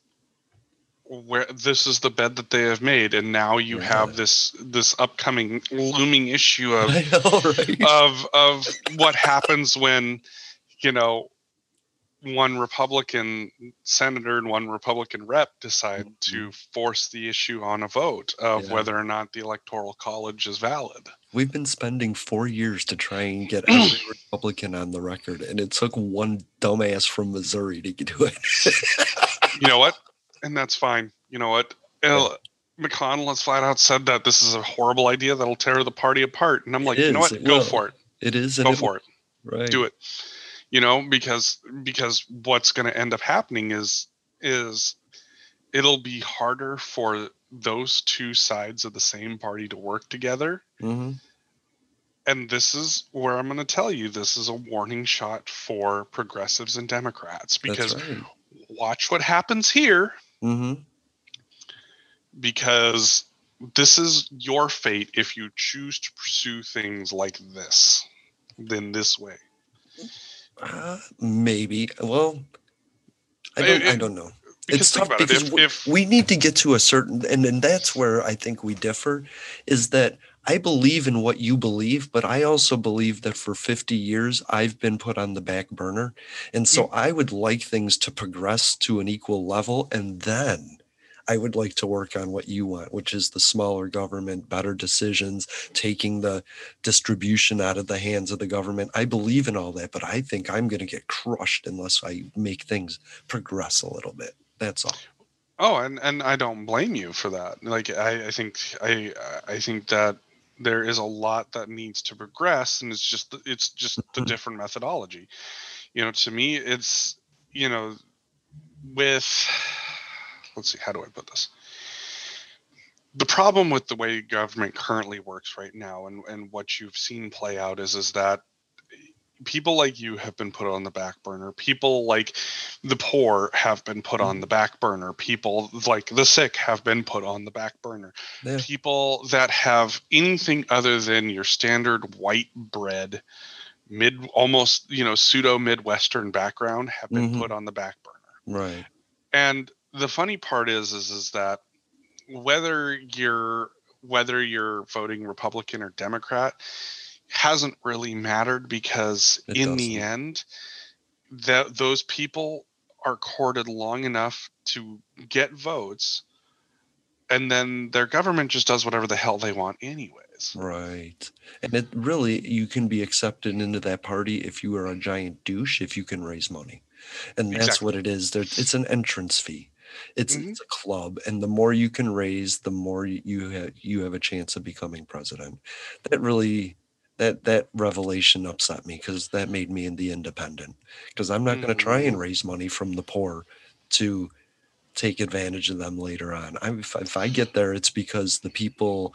where, this is the bed that they have made. And now you yeah. have this, this upcoming looming issue of, I know, right? of, of what happens when, you know, one Republican senator and one Republican rep decide mm-hmm. to force the issue on a vote of yeah. whether or not the Electoral College is valid. We've been spending four years to try and get every Republican on the record, and it took one dumbass from Missouri to do it. You know what? And that's fine. You know what? It'll, McConnell has flat out said that this is a horrible idea that'll tear the party apart. And I'm like, you know what? It Go will. for it. It is. Go it for will. it. Right. Do it. You know, because because what's going to end up happening is is it'll be harder for those two sides of the same party to work together. Mm-hmm. And this is where I'm going to tell you, this is a warning shot for progressives and Democrats, because That's right. watch what happens here, mm-hmm. because this is your fate if you choose to pursue things like this, then this way. Uh, maybe. Well, I don't. It, I don't know. Because it's tough because it. if, we, if... we need to get to a certain, and and that's where I think we differ. Is that I believe in what you believe, but I also believe that for fifty years I've been put on the back burner, and so I would like things to progress to an equal level, and then I would like to work on what you want, which is the smaller government, better decisions, taking the distribution out of the hands of the government. I believe in all that, but I think I'm going to get crushed unless I make things progress a little bit. That's all. Oh, and, and I don't blame you for that. Like, I, I think I I think that there is a lot that needs to progress, and it's just it's just the different methodology. You know, to me, it's, you know, with... Let's see, how do I put this? The problem with the way government currently works right now, and, and what you've seen play out is, is that people like you have been put on the back burner. People like the poor have been put on the back burner. People like the sick have been put on the back burner. Yeah. People that have anything other than your standard white bread, mid almost, you know, pseudo Midwestern background have been mm-hmm. put on the back burner. Right. And the funny part is, is, is that whether you're whether you're voting Republican or Democrat hasn't really mattered, because it in doesn't. the end, that those people are courted long enough to get votes, and then their government just does whatever the hell they want anyways. Right. And it really, you can be accepted into that party if you are a giant douche, if you can raise money. And that's exactly. what it is. There, it's an entrance fee. It's, mm-hmm. it's a club, and the more you can raise, the more you have, you have a chance of becoming president. That really, that that revelation upset me, because that made me in the independent. Because I'm not mm-hmm. going to try and raise money from the poor to take advantage of them later on. I, if, if I get there, it's because the people,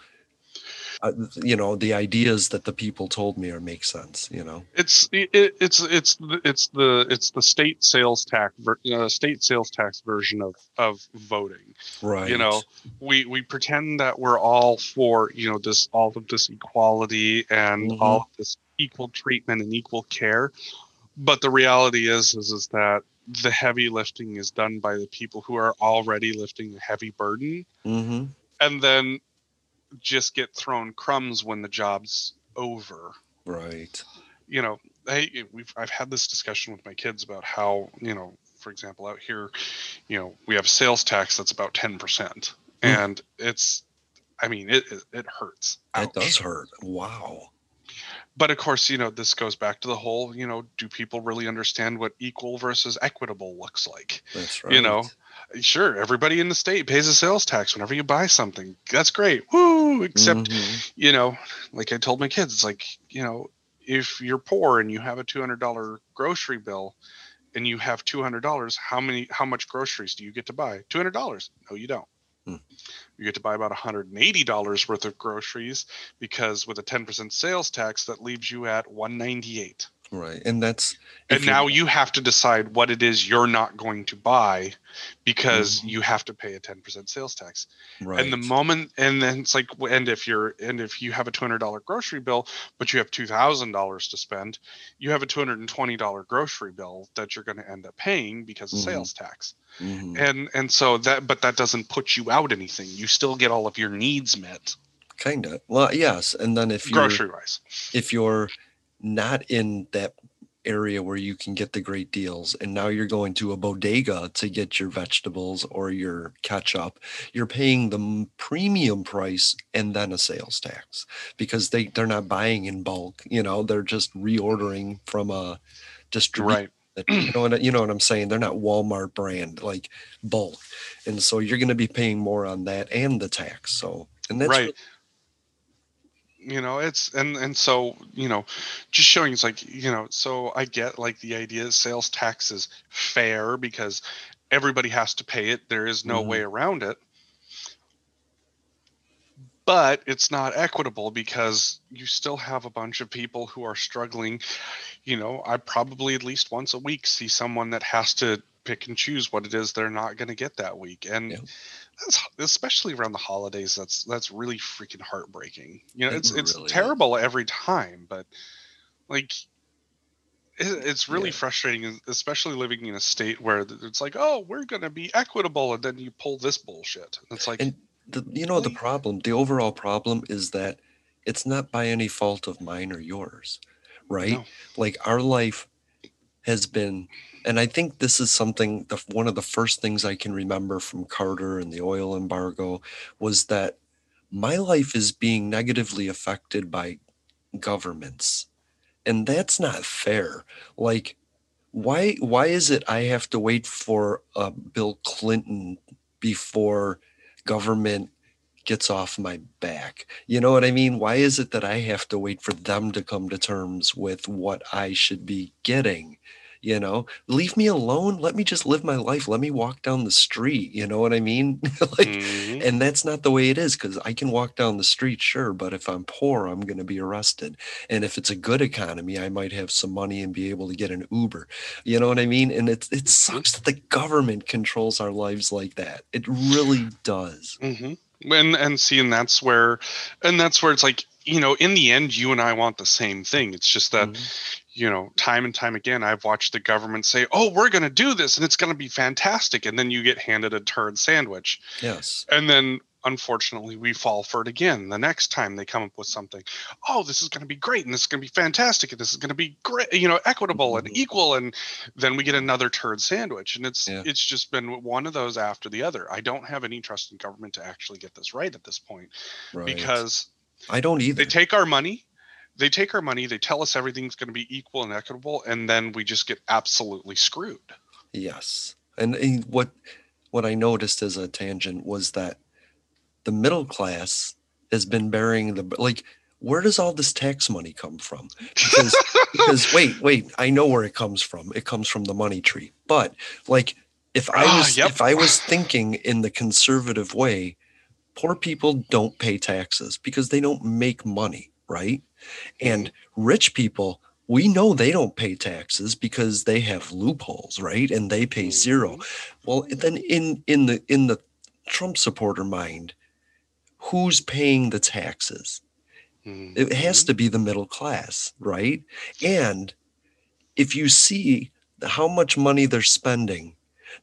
uh, you know, the ideas that the people told me are make sense. You know, it's it, it's it's it's the it's the state sales tax uh, state sales tax version of of voting. Right. You know, we we pretend that we're all for, you know, this all of this equality and mm-hmm. all of this equal treatment and equal care, but the reality is is is that the heavy lifting is done by the people who are already lifting a heavy burden, mm-hmm. and then just get thrown crumbs when the job's over. Right. You know, hey, we've I've had this discussion with my kids about how, you know, for example, out here, you know, we have sales tax that's about ten percent, mm. and it's, I mean, it it hurts. Ouch. It does hurt. Wow. But of course, you know, this goes back to the whole, you know, do people really understand what equal versus equitable looks like? That's right. You know, sure, everybody in the state pays a sales tax whenever you buy something. That's great. Woo! Except, mm-hmm. you know, like I told my kids, it's like, you know, if you're poor and you have a two hundred dollars grocery bill and you have two hundred dollars, how many, how much groceries do you get to buy? two hundred dollars. No, you don't. You get to buy about one hundred eighty dollars worth of groceries, because with a ten percent sales tax, that leaves you at one hundred ninety-eight dollars. Right. And that's, and now you have to decide what it is you're not going to buy, because mm-hmm. you have to pay a ten percent sales tax. Right. And the moment, and then it's like, and if you're, and if you have a two hundred dollars grocery bill, but you have two thousand dollars to spend, you have a two hundred twenty dollars grocery bill that you're going to end up paying because of mm-hmm. sales tax. Mm-hmm. And, and so that, but that doesn't put you out anything. You still get all of your needs met. Kind of. Well, yes. And then if you're grocery wise, if you're not in that area where you can get the great deals, and now you're going to a bodega to get your vegetables or your ketchup, you're paying the premium price and then a sales tax, because they, they're not buying in bulk, you know, they're just reordering from a distributor. Right. You know what, you know what I'm saying? They're not Walmart brand, like bulk. And so you're going to be paying more on that and the tax. So, and that's right. Really, you know, it's, and and so, you know, just showing, it's like, you know, so I get like the idea that sales tax is fair because everybody has to pay it. There is no mm-hmm. way around it. But it's not equitable, because you still have a bunch of people who are struggling. You know, I probably at least once a week see someone that has to pick and choose what it is they're not going to get that week. And yeah. That's, especially around the holidays, that's that's really freaking heartbreaking. You know, it's it's really terrible is. Every time, but like it, it's really yeah. frustrating, especially living in a state where it's like, oh, we're going to be equitable, and then you pull this bullshit. And it's like, and the, you know, the problem, the overall problem is that it's not by any fault of mine or yours, right? No. Like our life has been. And I think this is something, the, one of the first things I can remember from Carter and the oil embargo was that my life is being negatively affected by governments. And that's not fair. Like, why, why is it I have to wait for uh, Bill Clinton before government gets off my back? You know what I mean? Why is it that I have to wait for them to come to terms with what I should be getting? You know, leave me alone. Let me just live my life. Let me walk down the street. You know what I mean? Like, mm-hmm. and that's not the way it is, because I can walk down the street, sure, but if I'm poor, I'm going to be arrested. And if it's a good economy, I might have some money and be able to get an Uber. You know what I mean? And it, it sucks that the government controls our lives like that. It really does. Mm-hmm. And, and see, and that's where, and that's where it's like, you know, in the end, you and I want the same thing. It's just that, mm-hmm. you know, time and time again, I've watched the government say, oh, we're going to do this and it's going to be fantastic. And then you get handed a turd sandwich. Yes. And then, unfortunately, we fall for it again. The next time they come up with something, oh, this is going to be great. And this is going to be fantastic. And this is going to be great, you know, equitable mm-hmm. and equal. And then we get another turd sandwich. And it's yeah. it's just been one of those after the other. I don't have any trust in government to actually get this right at this point, right. because I don't either. They take our money. They take our money, they tell us everything's going to be equal and equitable, and then we just get absolutely screwed. Yes. And, and what what I noticed as a tangent was that the middle class has been burying the, like, where does all this tax money come from? Because, because wait, wait, I know where it comes from. It comes from the money tree. But, like, If I was oh, yep. if I was thinking in the conservative way, poor people don't pay taxes because they don't make money, right? And rich people, we know they don't pay taxes because they have loopholes, right? And they pay zero. Well, then in in the in the Trump supporter mind, who's paying the taxes? Mm-hmm. It has to be the middle class, right? And if you see how much money they're spending,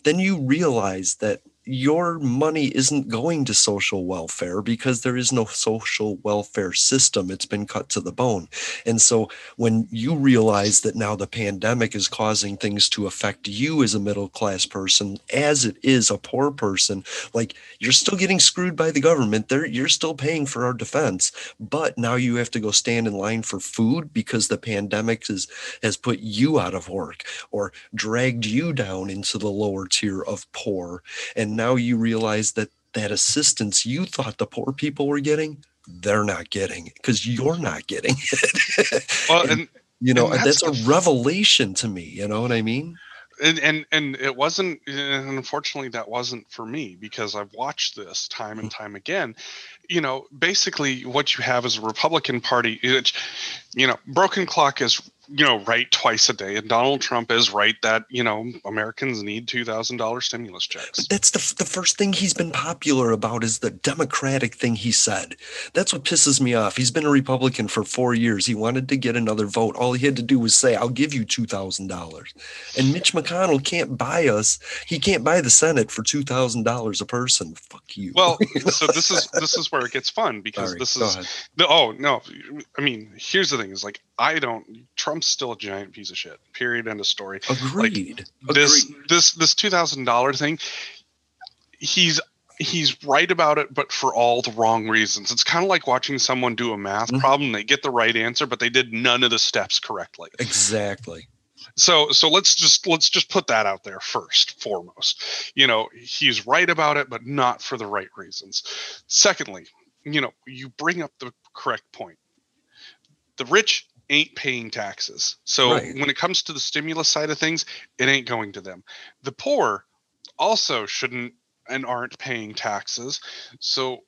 then you realize that your money isn't going to social welfare because there is no social welfare system. It's been cut to the bone. And so when you realize that now the pandemic is causing things to affect you as a middle-class person, as it is a poor person, like you're still getting screwed by the government there. You're still paying for our defense, but now you have to go stand in line for food because the pandemic is, has put you out of work or dragged you down into the lower tier of poor. And now you realize that that assistance you thought the poor people were getting, they're not getting because you're not getting it. Well, and, and you know, and that's, that's a revelation to me. You know what I mean? And and, and it wasn't, and unfortunately, that wasn't for me because I've watched this time and time again. You know, basically what you have is a Republican Party, which, you know, broken clock is, you know, right twice a day. And Donald Trump is right that, you know, Americans need two thousand dollars stimulus checks. But that's the the first thing he's been popular about is the Democratic thing he said. That's what pisses me off. He's been a Republican for four years. He wanted to get another vote. All he had to do was say, I'll give you two thousand dollars. And Mitch McConnell can't buy us. He can't buy the Senate for two thousand dollars a person. Fuck you. Well, so this is, this is where it gets fun because right, this is the, oh no, I mean, here's the thing is like, I don't, Trump's still a giant piece of shit, period, end of story. Agreed. Like, this, Agreed. this, this two thousand dollars thing, he's, he's right about it, but for all the wrong reasons. It's kind of like watching someone do a math mm-hmm. problem. They get the right answer, but they did none of the steps correctly. Exactly. So, so let's just, let's just put that out there first, foremost, you know, he's right about it, but not for the right reasons. Secondly, you know, you bring up the correct point. The rich ain't paying taxes. So right. when it comes to the stimulus side of things, it ain't going to them. The poor also shouldn't and aren't paying taxes. So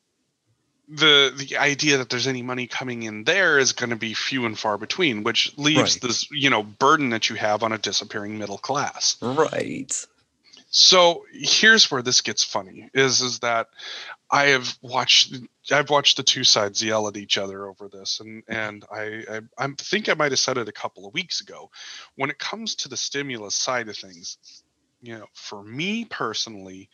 the the idea that there's any money coming in there is going to be few and far between, which leaves right. this, you know, burden that you have on a disappearing middle class. Right. So here's where this gets funny is, is that I have watched I've watched the two sides yell at each other over this, and and I, I I think I might have said it a couple of weeks ago. When it comes to the stimulus side of things, you know, for me personally,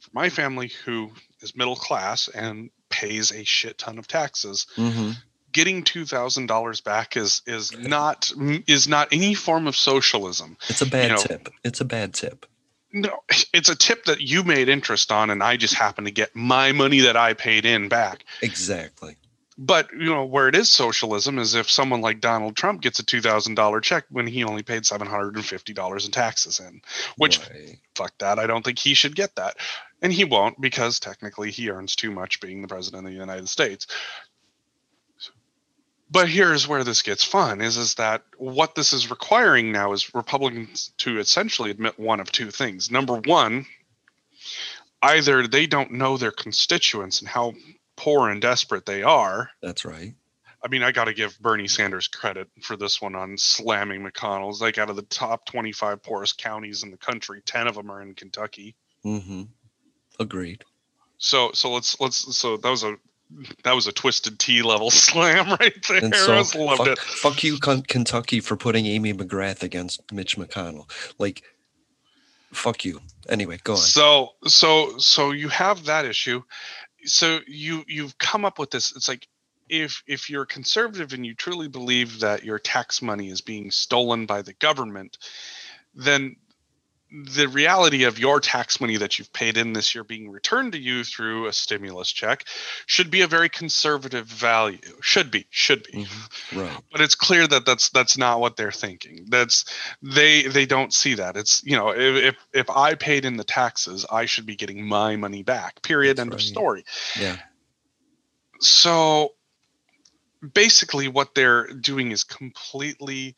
for my family who is middle class and pays a shit ton of taxes, mm-hmm. getting two thousand dollars back is is not is not any form of socialism. It's a bad you know, tip. It's a bad tip. No, it's a tip that you made interest on, and I just happen to get my money that I paid in back. Exactly. But, you know, where it is socialism is if someone like Donald Trump gets a two thousand dollars check when he only paid seven hundred fifty dollars in taxes in, which, right. fuck that, I don't think he should get that. And he won't because technically he earns too much being the president of the United States. But here's where this gets fun is, is that what this is requiring now is Republicans to essentially admit one of two things. Number one, either they don't know their constituents and how poor and desperate they are. That's right. I mean, I got to give Bernie Sanders credit for this one on slamming McConnell's. Like out of the top twenty-five poorest counties in the country, ten of them are in Kentucky. Mm-hmm. Agreed. So, so let's, let's, so that was a, That was a twisted T level slam right there. And so, I just loved fuck, it. Fuck you, Kentucky, for putting Amy McGrath against Mitch McConnell. Like, fuck you. Anyway, go on. So, so, so you have that issue. So you you've come up with this. It's like if if you're conservative and you truly believe that your tax money is being stolen by the government, then the reality of your tax money that you've paid in this year being returned to you through a stimulus check should be a very conservative value. Should be, should be. Mm-hmm. Right. But it's clear that that's that's not what they're thinking. That's they they don't see that. It's you know if if I paid in the taxes, I should be getting my money back. Period. That's end right. of story. Yeah. So basically, what they're doing is completely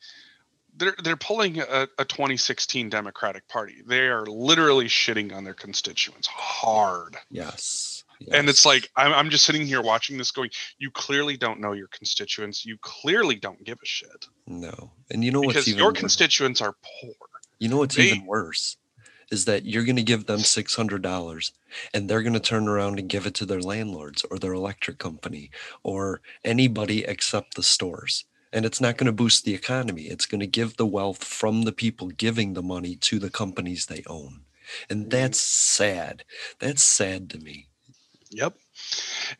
they're they're pulling a, a twenty sixteen Democratic Party. They are literally shitting on their constituents hard. Yes. Yes. And it's like, I'm, I'm just sitting here watching this going, you clearly don't know your constituents. You clearly don't give a shit. No. And you know what's because even your worse? Constituents are poor. You know what's they, even worse is that you're going to give them six hundred dollars and they're going to turn around and give it to their landlords or their electric company or anybody except the stores. And it's not going to boost the economy. It's going to give the wealth from the people giving the money to the companies they own. And that's sad. That's sad to me. Yep.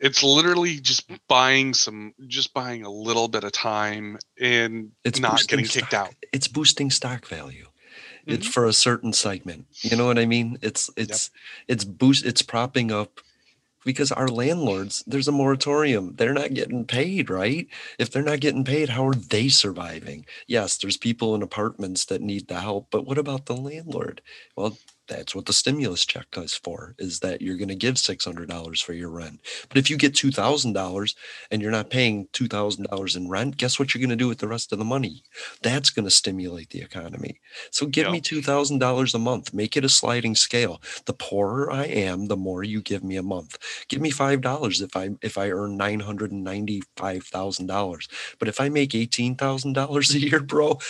It's literally just buying some, just buying a little bit of time and it's not getting kicked out. It's boosting stock value. Mm-hmm. It's for a certain segment. You know what I mean? It's, it's, yep. it's boost. It's propping up because our landlords, there's a moratorium. They're not getting paid, right? If they're not getting paid, how are they surviving? Yes. There's people in apartments that need the help, but what about the landlord? Well, that's what the stimulus check is for, is that you're going to give six hundred dollars for your rent. But if you get two thousand dollars and you're not paying two thousand dollars in rent, guess what you're going to do with the rest of the money? That's going to stimulate the economy. So give yeah. me two thousand dollars a month. Make it a sliding scale. The poorer I am, the more you give me a month. Give me five dollars if I if I earn nine hundred ninety-five thousand dollars. But if I make eighteen thousand dollars a year, bro,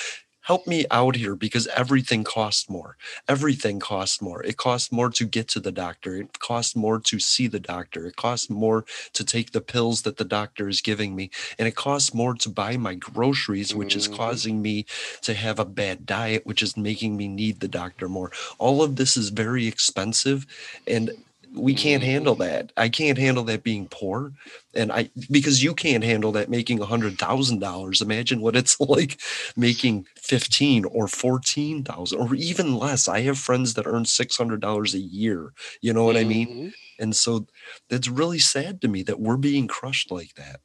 help me out here because everything costs more. Everything costs more. It costs more to get to the doctor. It costs more to see the doctor. It costs more to take the pills that the doctor is giving me. And it costs more to buy my groceries, which mm-hmm. is causing me to have a bad diet, which is making me need the doctor more. All of this is very expensive. And we can't handle that. I can't handle that being poor. And I, because you can't handle that making one hundred thousand dollars. Imagine what it's like making fifteen or fourteen thousand or even less. I have friends that earn six hundred dollars a year. You know what mm-hmm. I mean? And so that's really sad to me that we're being crushed like that.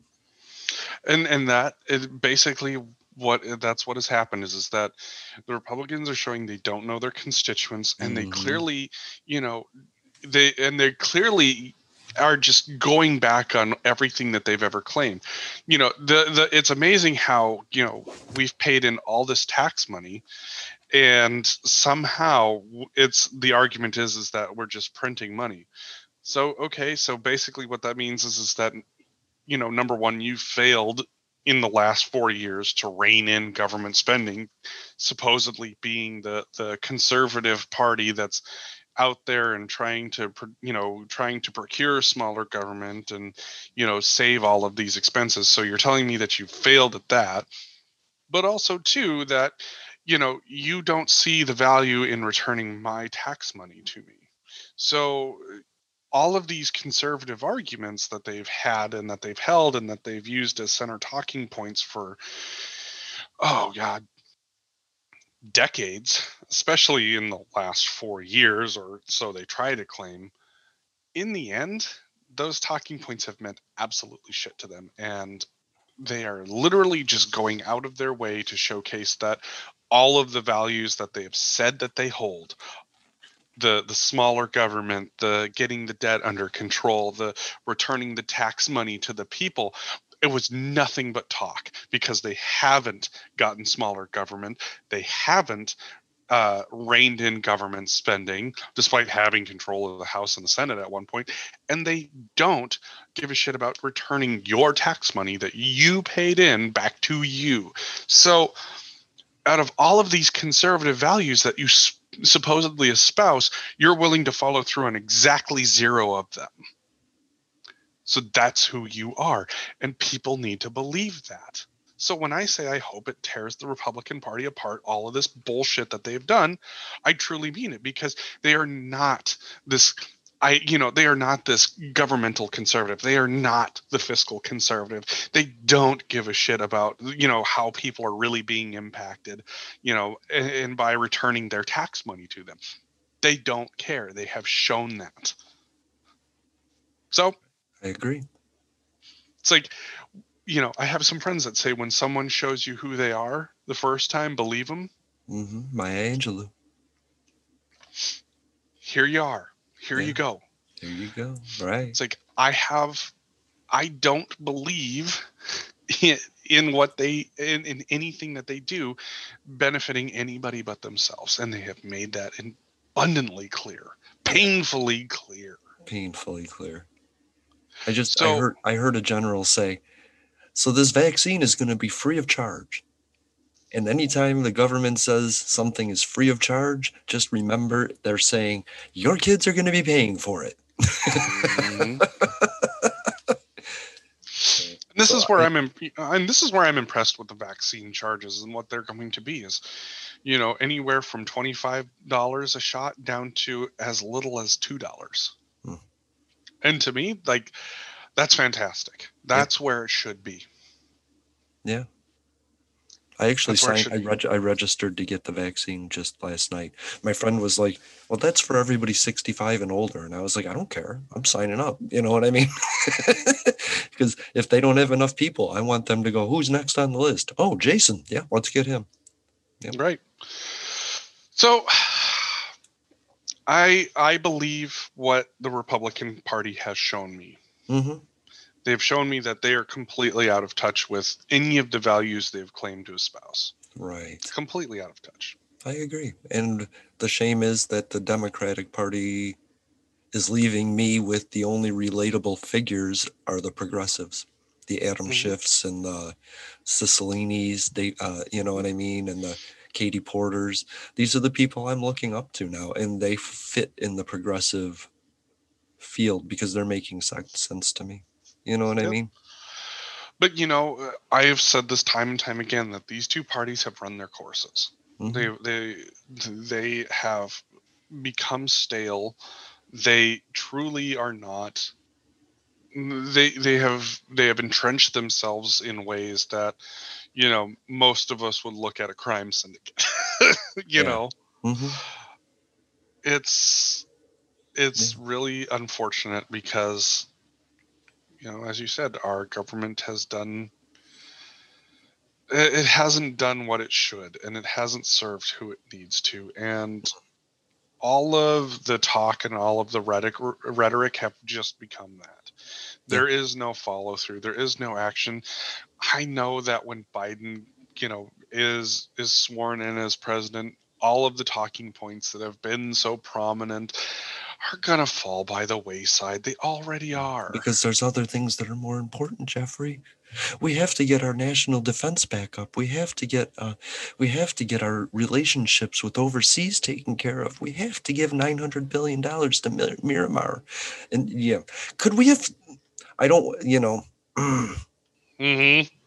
And, and that is basically what that's what has happened is, is that the Republicans are showing they don't know their constituents and mm-hmm. they clearly, you know, They and they clearly are just going back on everything that they've ever claimed. You know, the, the it's amazing how, you know, we've paid in all this tax money and somehow it's the argument is is that we're just printing money. So, okay, so basically what that means is is that, you know, number one, you failed in the last four years to rein in government spending, supposedly being the the conservative party that's out there and trying to, you know, trying to procure smaller government and, you know, save all of these expenses. So you're telling me that you failed at that, but also too that, you know, you don't see the value in returning my tax money to me. So all of these conservative arguments that they've had and that they've held and that they've used as center talking points for, oh God, decades, especially in the last four years or so they try to claim, in the end, those talking points have meant absolutely shit to them. And they are literally just going out of their way to showcase that all of the values that they have said that they hold, the the smaller government, the getting the debt under control, the returning the tax money to the people, it was nothing but talk because they haven't gotten smaller government. They haven't uh, reined in government spending, despite having control of the House and the Senate at one point. And they don't give a shit about returning your tax money that you paid in back to you. So out of all of these conservative values that you s- supposedly espouse, you're willing to follow through on exactly zero of them. So that's who you are. And people need to believe that. So when I say I hope it tears the Republican Party apart, all of this bullshit that they've done, I truly mean it because they are not this, I, you know, they are not this governmental conservative. They are not the fiscal conservative. They don't give a shit about, you know, how people are really being impacted, you know, and, and by returning their tax money to them. They don't care. They have shown that. So I agree. It's like, you know, I have some friends that say when someone shows you who they are the first time, believe them. Mm-hmm. Maya Angelou. Here you are. Here yeah. you go. Here you go. Right. It's like I have, I don't believe in, in what they in, in anything that they do benefiting anybody but themselves, and they have made that abundantly clear, painfully clear, painfully clear. I just so, I heard I heard a general say, so this vaccine is going to be free of charge. And anytime the government says something is free of charge, just remember they're saying your kids are going to be paying for it. Mm-hmm. And this so is where I, I'm, imp- and this is where I'm impressed with the vaccine charges and what they're going to be is, you know, anywhere from twenty-five dollars a shot down to as little as two dollars. Hmm. And to me, like, that's fantastic. That's yeah. where it should be. Yeah. I actually signed, I, reg- I registered to get the vaccine just last night. My friend was like, well, that's for everybody sixty-five and older. And I was like, I don't care. I'm signing up. You know what I mean? Because if they don't have enough people, I want them to go, who's next on the list? Oh, Jason. Yeah, let's get him. Yep. Right. So I, I believe what the Republican Party has shown me. Mm-hmm. They've shown me that they are completely out of touch with any of the values they've claimed to espouse. Right. Completely out of touch. I agree. And the shame is that the Democratic Party is leaving me with the only relatable figures are the progressives, the Adam mm-hmm. Schiffs and the Cicillinis, they, uh, you know what I mean, and the Katie Porters. These are the people I'm looking up to now, and they fit in the progressive field because they're making sense to me. You know what yep. I mean? But, you know, I have said this time and time again that these two parties have run their courses. Mm-hmm. They they they have become stale. They truly are not. They they have they have entrenched themselves in ways that, you know, most of us would look at a crime syndicate. you yeah. know, mm-hmm. it's it's yeah. really unfortunate because. You know, as you said, our government has done, it hasn't done what it should, and it hasn't served who it needs to. And all of the talk and all of the rhetoric have just become that. There is no follow through. There is no action. I know that when Biden, you know, is is sworn in as president, all of the talking points that have been so prominent are going to fall by the wayside. They already are. Because there's other things that are more important, Jeffrey. We have to get our national defense back up. We have to get uh, we have to get our relationships with overseas taken care of. We have to give nine hundred billion dollars to Mir- Miramar. And yeah, could we have, I don't, you know. mm-hmm.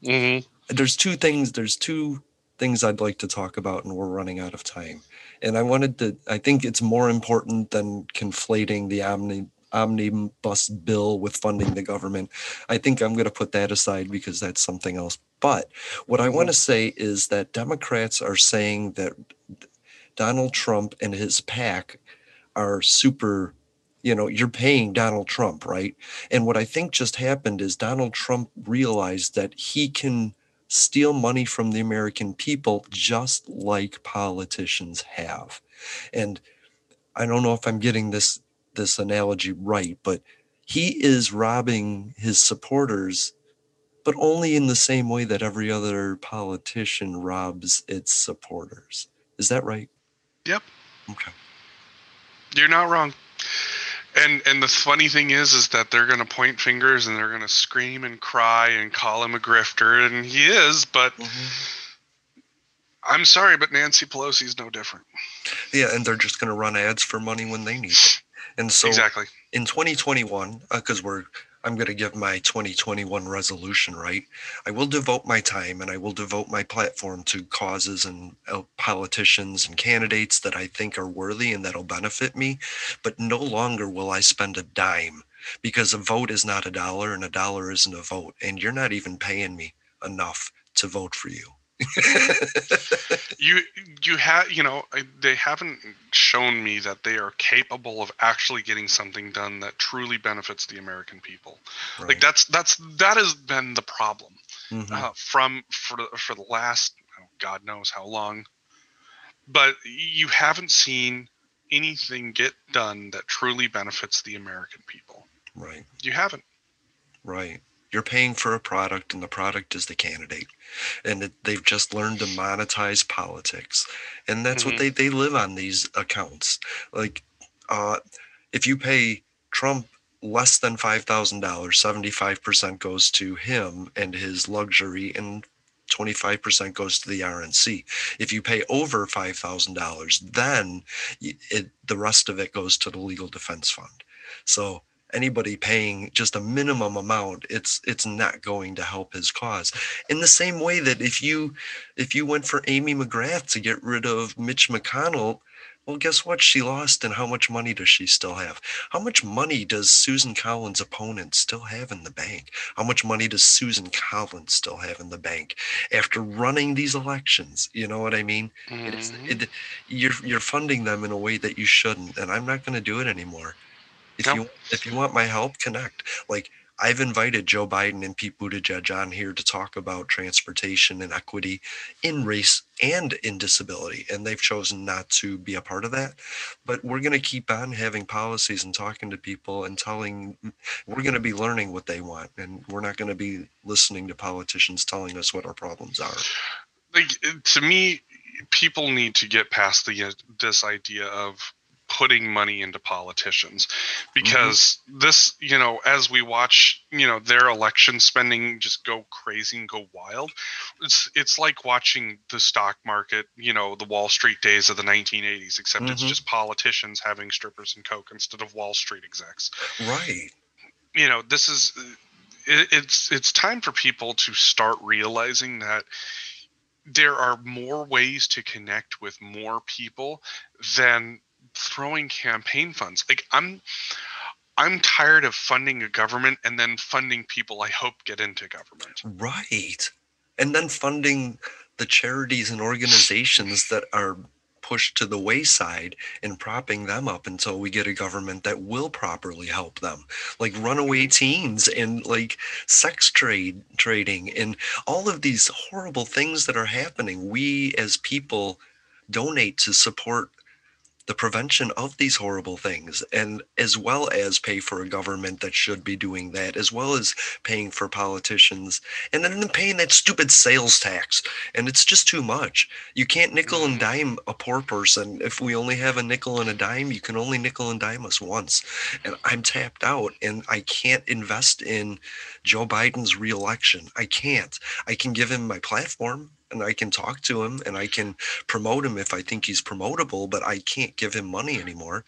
Mm-hmm. There's two things, there's two things I'd like to talk about, and we're running out of time. And I wanted to, I think it's more important than conflating the omni, omnibus bill with funding the government. I think I'm going to put that aside because that's something else. But what I want to say is that Democrats are saying that Donald Trump and his PAC are super, you know, you're paying Donald Trump, right? And what I think just happened is Donald Trump realized that he can steal money from the American people just like politicians have. And I don't know if I'm getting this this analogy right, but he is robbing his supporters, but only in the same way that every other politician robs its supporters. Is that right? Yep. Okay. You're not wrong. And and the funny thing is, is that they're going to point fingers and they're going to scream and cry and call him a grifter, and he is. But mm-hmm. I'm sorry, but Nancy Pelosi's no different. Yeah, and they're just going to run ads for money when they need it. And so, exactly in twenty twenty-one, because uh, we're, I'm going to give my twenty twenty-one resolution, right? I will devote my time and I will devote my platform to causes and uh, politicians and candidates that I think are worthy and that'll benefit me. But no longer will I spend a dime, because a vote is not a dollar and a dollar isn't a vote. And you're not even paying me enough to vote for you. you you have you know they haven't shown me that they are capable of actually getting something done that truly benefits the American people. Right. Like that's that's that has been the problem mm-hmm. uh, from for for the last oh, God knows how long. But you haven't seen anything get done that truly benefits the American people. Right. You haven't. Right. You're paying for a product, and the product is the candidate. And they've just learned to monetize politics. And that's mm-hmm. what they, they live on, these accounts. Like, uh, if you pay Trump less than five thousand dollars, seventy-five percent goes to him and his luxury, and twenty-five percent goes to the R N C. If you pay over five thousand dollars, then it, the rest of it goes to the legal defense fund. So anybody paying just a minimum amount, it's it's not going to help his cause. In the same way that if you if you went for Amy McGrath to get rid of Mitch McConnell, well, guess what? She lost, and how much money does she still have? How much money does Susan Collins' opponent still have in the bank? How much money does Susan Collins still have in the bank after running these elections? You know what I mean? Mm-hmm. It is, it, you're you're funding them in a way that you shouldn't, and I'm not going to do it anymore. If no. you if you want my help, connect. Like, I've invited Joe Biden and Pete Buttigieg on here to talk about transportation and equity in race and in disability, and they've chosen not to be a part of that. But we're going to keep on having policies and talking to people and telling, we're going to be learning what they want, and we're not going to be listening to politicians telling us what our problems are. Like, to me, people need to get past the this idea of putting money into politicians, because mm-hmm. this, you know, as we watch, you know, their election spending just go crazy and go wild, it's it's like watching the stock market, you know, the Wall Street days of the nineteen eighties, except mm-hmm. it's just politicians having strippers and coke instead of Wall Street execs. Right. You know, this is, it, it's it's time for people to start realizing that there are more ways to connect with more people than throwing campaign funds. Like, I'm I'm tired of funding a government and then funding people I hope get into government. Right. And then funding the charities and organizations that are pushed to the wayside and propping them up until we get a government that will properly help them, like runaway teens and like sex trade trading and all of these horrible things that are happening. We as people donate to support the prevention of these horrible things, and as well as pay for a government that should be doing that, as well as paying for politicians, and then paying that stupid sales tax. And it's just too much. You can't nickel and dime a poor person. If we only have a nickel and a dime, you can only nickel and dime us once. And I'm tapped out, and I can't invest in Joe Biden's reelection. I can't. I can give him my platform, and I can talk to him, and I can promote him if I think he's promotable, but I can't give him money anymore.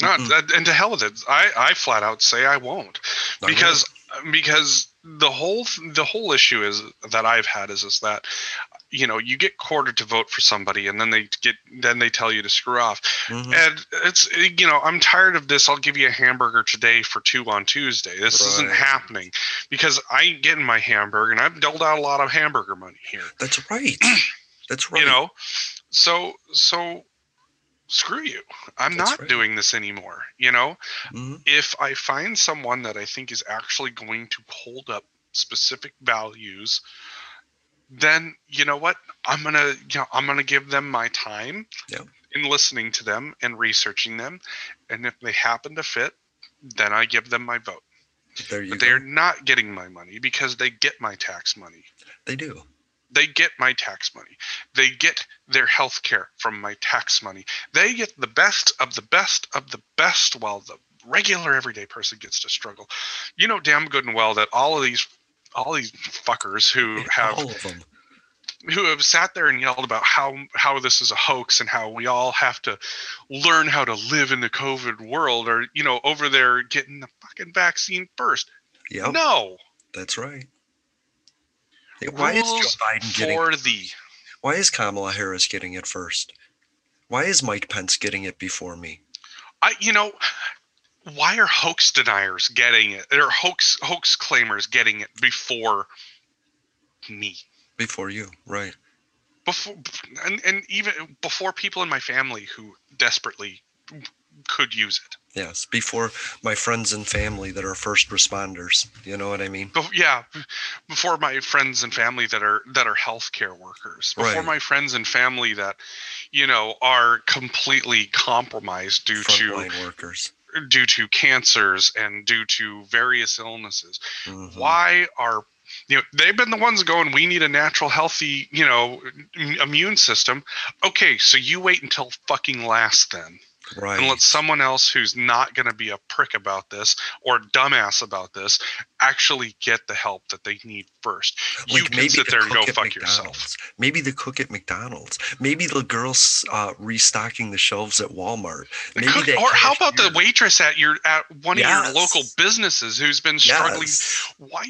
No, and to hell with it. I, I flat out say I won't, because I because the whole the whole issue is that I've had is is that, you know, you get quartered to vote for somebody, and then they get then they tell you to screw off. Mm-hmm. And it's, you know, I'm tired of this. I'll give you a hamburger today for two on Tuesday. This right. isn't happening, because I ain't getting my hamburger, and I've doled out a lot of hamburger money here. That's right. That's right. You know, so so screw you. I'm That's not right. doing this anymore. You know, mm-hmm. if I find someone that I think is actually going to hold up specific values, then you know what? I'm gonna, you know, I'm gonna give them my time yep. in listening to them and researching them, and if they happen to fit, then I give them my vote. There you but go. They're not getting my money, because they get my tax money. They do. They get my tax money. They get their health care from my tax money. They get the best of the best of the best, while the regular everyday person gets to struggle. You know damn good and well that all of these. all these fuckers who have all of them. who have sat there and yelled about how, how this is a hoax and how we all have to learn how to live in the COVID world, or, you know, over there getting the fucking vaccine first. Yep. No, that's right. Hey, why Rules is Joe Biden getting for the, why is Kamala Harris getting it first? Why is Mike Pence getting it before me? I, you know, Why are hoax deniers getting it? Or hoax hoax claimers getting it before me? Before you, right? Before and, and even before people in my family who desperately could use it. Yes, before my friends and family that are first responders. You know what I mean? Be- yeah, before my friends and family that are that are healthcare workers. Before right. my friends and family that, you know, are completely compromised due Frontline to workers. due to cancers and due to various illnesses. Mm-hmm. Why are you know they've been the ones going, we need a natural, healthy, you know, immune system. Okay, so you wait until fucking last then. Right. And let someone else who's not going to be a prick about this or dumbass about this actually get the help that they need first. You like can sit the there and go fuck McDonald's. yourself. Maybe the cook at McDonald's. Maybe the girls uh, restocking the shelves at Walmart. Maybe the cook, that or how about the waitress at your at one yes. of your local businesses who's been struggling? Yes. Why?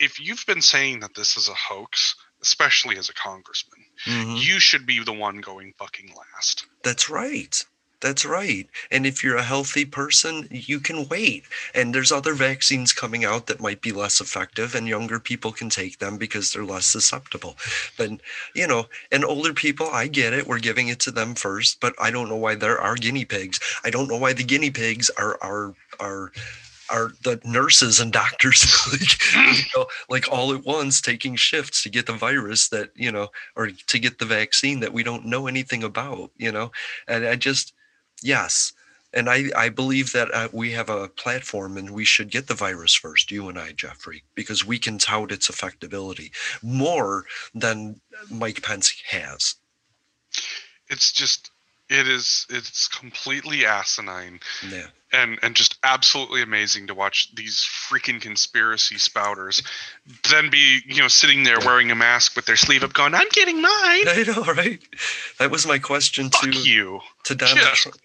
If you've been saying that this is a hoax, especially as a congressman, mm-hmm. you should be the one going fucking last. That's right. That's right. And if you're a healthy person, you can wait. And there's other vaccines coming out that might be less effective, and younger people can take them because they're less susceptible. But, you know, and older people, I get it. We're giving it to them first, but I don't know why there are guinea pigs. I don't know why the guinea pigs are are are. are the nurses and doctors, like, you know, like all at once taking shifts to get the virus that, you know, or to get the vaccine that we don't know anything about, you know? And I just, yes. And I, I believe that uh, we have a platform and we should get the virus first, you and I, Jeffrey, because we can tout its effectability more than Mike Pence has. It's just, it is, it's completely asinine. Yeah. And and just absolutely amazing to watch these freaking conspiracy spouters then be, you know, sitting there wearing a mask with their sleeve up going, I'm getting mine. I know, right? That was my question Fuck to you. to Donald yeah. Trump.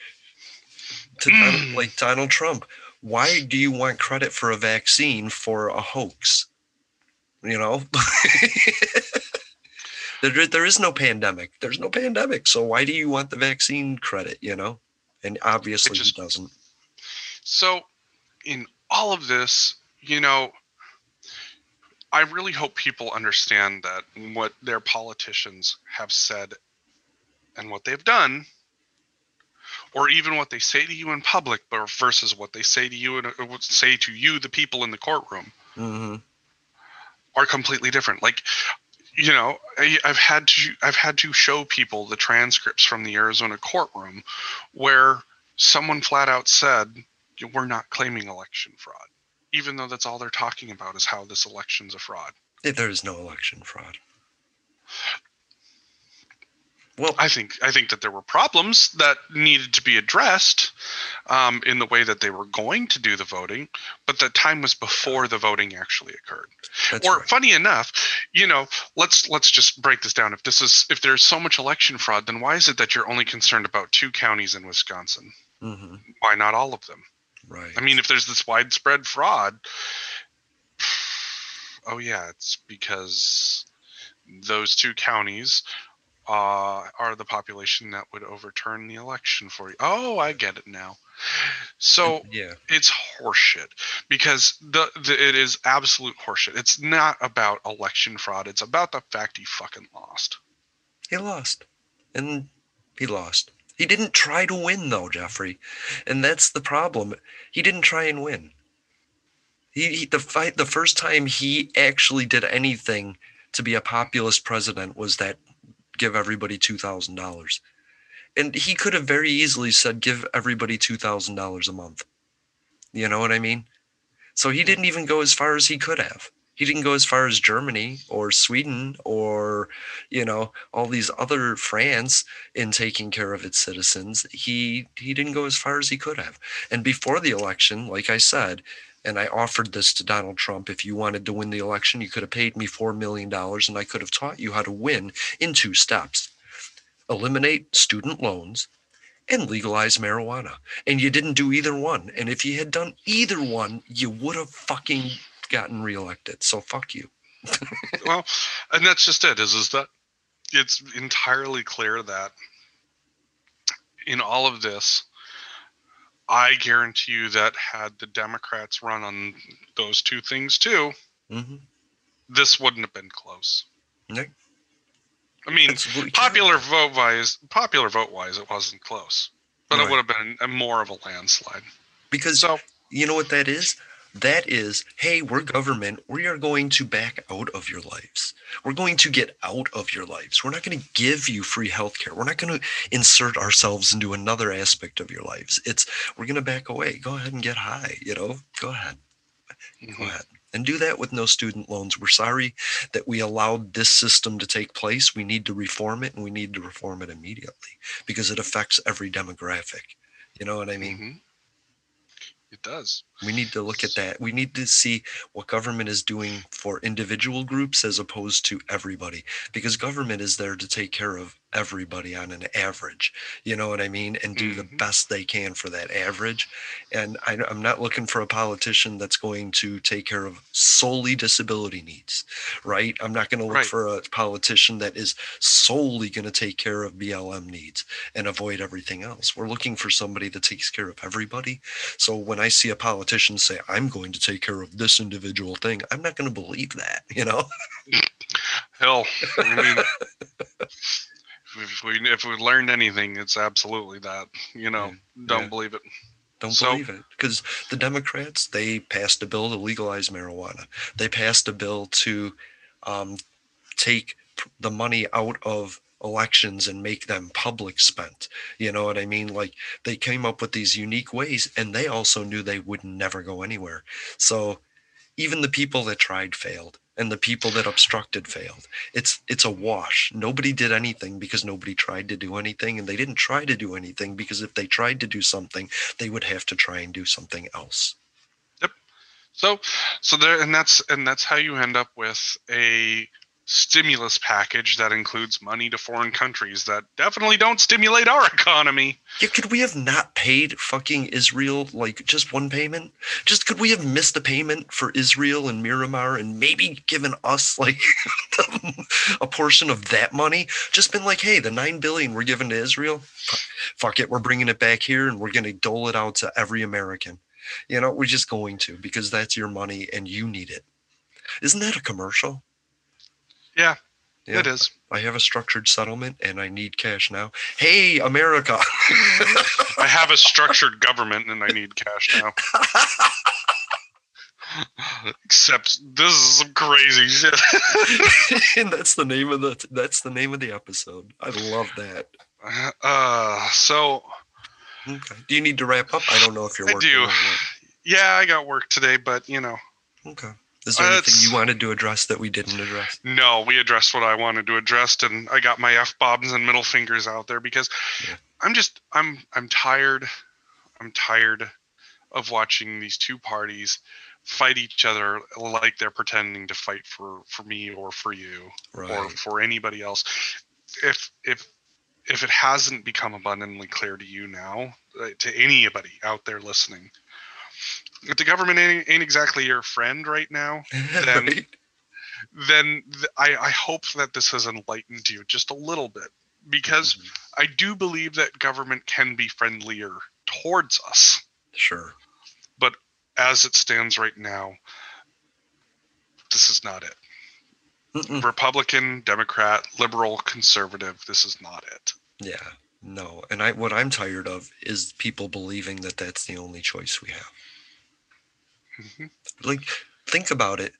To mm. Donald, like Donald Trump. Why do you want credit for a vaccine for a hoax? You know? there There is no pandemic. There's no pandemic. So why do you want the vaccine credit, you know? And obviously just, he doesn't. So in all of this, you know, I really hope people understand that what their politicians have said and what they've done, or even what they say to you in public versus what they say to you and say to you, the people in the courtroom, mm-hmm. are completely different. Like, you know, I, I've had to I've had to show people the transcripts from the Arizona courtroom where someone flat out said, we're not claiming election fraud, even though that's all they're talking about is how this election's a fraud. There is no election fraud. Well, I think I think that there were problems that needed to be addressed um, in the way that they were going to do the voting, but the time was before the voting actually occurred. That's or right. Funny enough, you know, let's let's just break this down. If this is if there's so much election fraud, then why is it that you're only concerned about two counties in Wisconsin? Mm-hmm. Why not all of them? Right. I mean, if there's this widespread fraud, oh yeah, it's because those two counties uh, are the population that would overturn the election for you. Oh, I get it now. So yeah, it's horseshit because the, the it is absolute horseshit. It's not about election fraud. It's about the fact he fucking lost. He lost, and he lost. He didn't try to win, though, Jeffrey, and that's the problem. He didn't try and win. He, he the fight the first time he actually did anything to be a populist president was that give everybody two thousand dollars, and he could have very easily said give everybody two thousand dollars a month. You know what I mean? So he didn't even go as far as he could have. He didn't go as far as Germany or Sweden or, you know, all these other France in taking care of its citizens. He he didn't go as far as he could have. And before the election, like I said, and I offered this to Donald Trump, if you wanted to win the election, you could have paid me four million dollars and I could have taught you how to win in two steps. Eliminate student loans and legalize marijuana. And you didn't do either one. And if you had done either one, you would have fucking gotten reelected, so fuck you. Well, and that's just it, is is that it's entirely clear that in all of this, I guarantee you that had the Democrats run on those two things too, mm-hmm. this wouldn't have been close. No. I mean, Absolutely. popular vote wise, popular vote wise, it wasn't close, but right. it would have been a, more of a landslide. Because so, you know what that is. That is, hey, we're government. We are going to back out of your lives. We're going to get out of your lives. We're not going to give you free healthcare. We're not going to insert ourselves into another aspect of your lives. It's, we're going to back away. Go ahead and get high, you know, go ahead, mm-hmm. go ahead. And do that with no student loans. We're sorry that we allowed this system to take place. We need to reform it, and we need to reform it immediately because it affects every demographic. You know what I mean? Mm-hmm. It does. We need to look at that. We need to see what government is doing for individual groups as opposed to everybody, because government is there to take care of everybody on an average. You know what I mean? And do mm-hmm. the best they can for that average. And I, I'm not looking for a politician that's going to take care of solely disability needs, right? I'm not going to look right. for a politician that is solely going to take care of B L M needs and avoid everything else. We're looking for somebody that takes care of everybody. So when I see a politicians say, I'm going to take care of this individual thing, I'm not going to believe that, you know? Hell, I mean, if we if we learned anything, it's absolutely that, you know, yeah. don't yeah. believe it. Don't so, believe it. Because the Democrats, they passed a bill to legalize marijuana. They passed a bill to um, take the money out of elections and make them public spent. You know what I mean? Like, they came up with these unique ways, and they also knew they would never go anywhere. So even the people that tried failed, and the people that obstructed failed. It's it's a wash. Nobody did anything because nobody tried to do anything, and they didn't try to do anything because if they tried to do something, they would have to try and do something else. Yep. So so there and that's and that's how you end up with a stimulus package that includes money to foreign countries that definitely don't stimulate our economy. Yeah, could we have not paid fucking Israel like just one payment? Just could we have missed a payment for Israel and Miramar and maybe given us like a portion of that money? Just been like, hey, the nine billion we're giving to Israel, fuck it, we're bringing it back here and we're going to dole it out to every American. You know, we're just going to, because that's your money and you need it. Isn't that a commercial? Yeah, yeah, it is. I have a structured settlement and I need cash now. Hey, America. I have a structured government and I need cash now. Except this is some crazy shit. And that's the name of the that's the name of the episode. I love that. Uh so okay. Do you need to wrap up? I don't know if you're I working. I do. Or yeah, I got work today, but you know. Okay. Is there anything uh, you wanted to address that we didn't address? No, we addressed what I wanted to address, and I got my F-bombs and middle fingers out there because yeah. I'm just I'm I'm tired. I'm tired of watching these two parties fight each other like they're pretending to fight for, for me or for you right. or for anybody else. If if if it hasn't become abundantly clear to you now, to anybody out there listening, if the government ain't, ain't exactly your friend right now, then right. then th- I, I hope that this has enlightened you just a little bit, because mm-hmm. I do believe that government can be friendlier towards us. Sure. But as it stands right now, this is not it. Mm-mm. Republican, Democrat, liberal, conservative, this is not it. Yeah, no. And I what I'm tired of is people believing that that's the only choice we have. Mm-hmm. Like, think about it.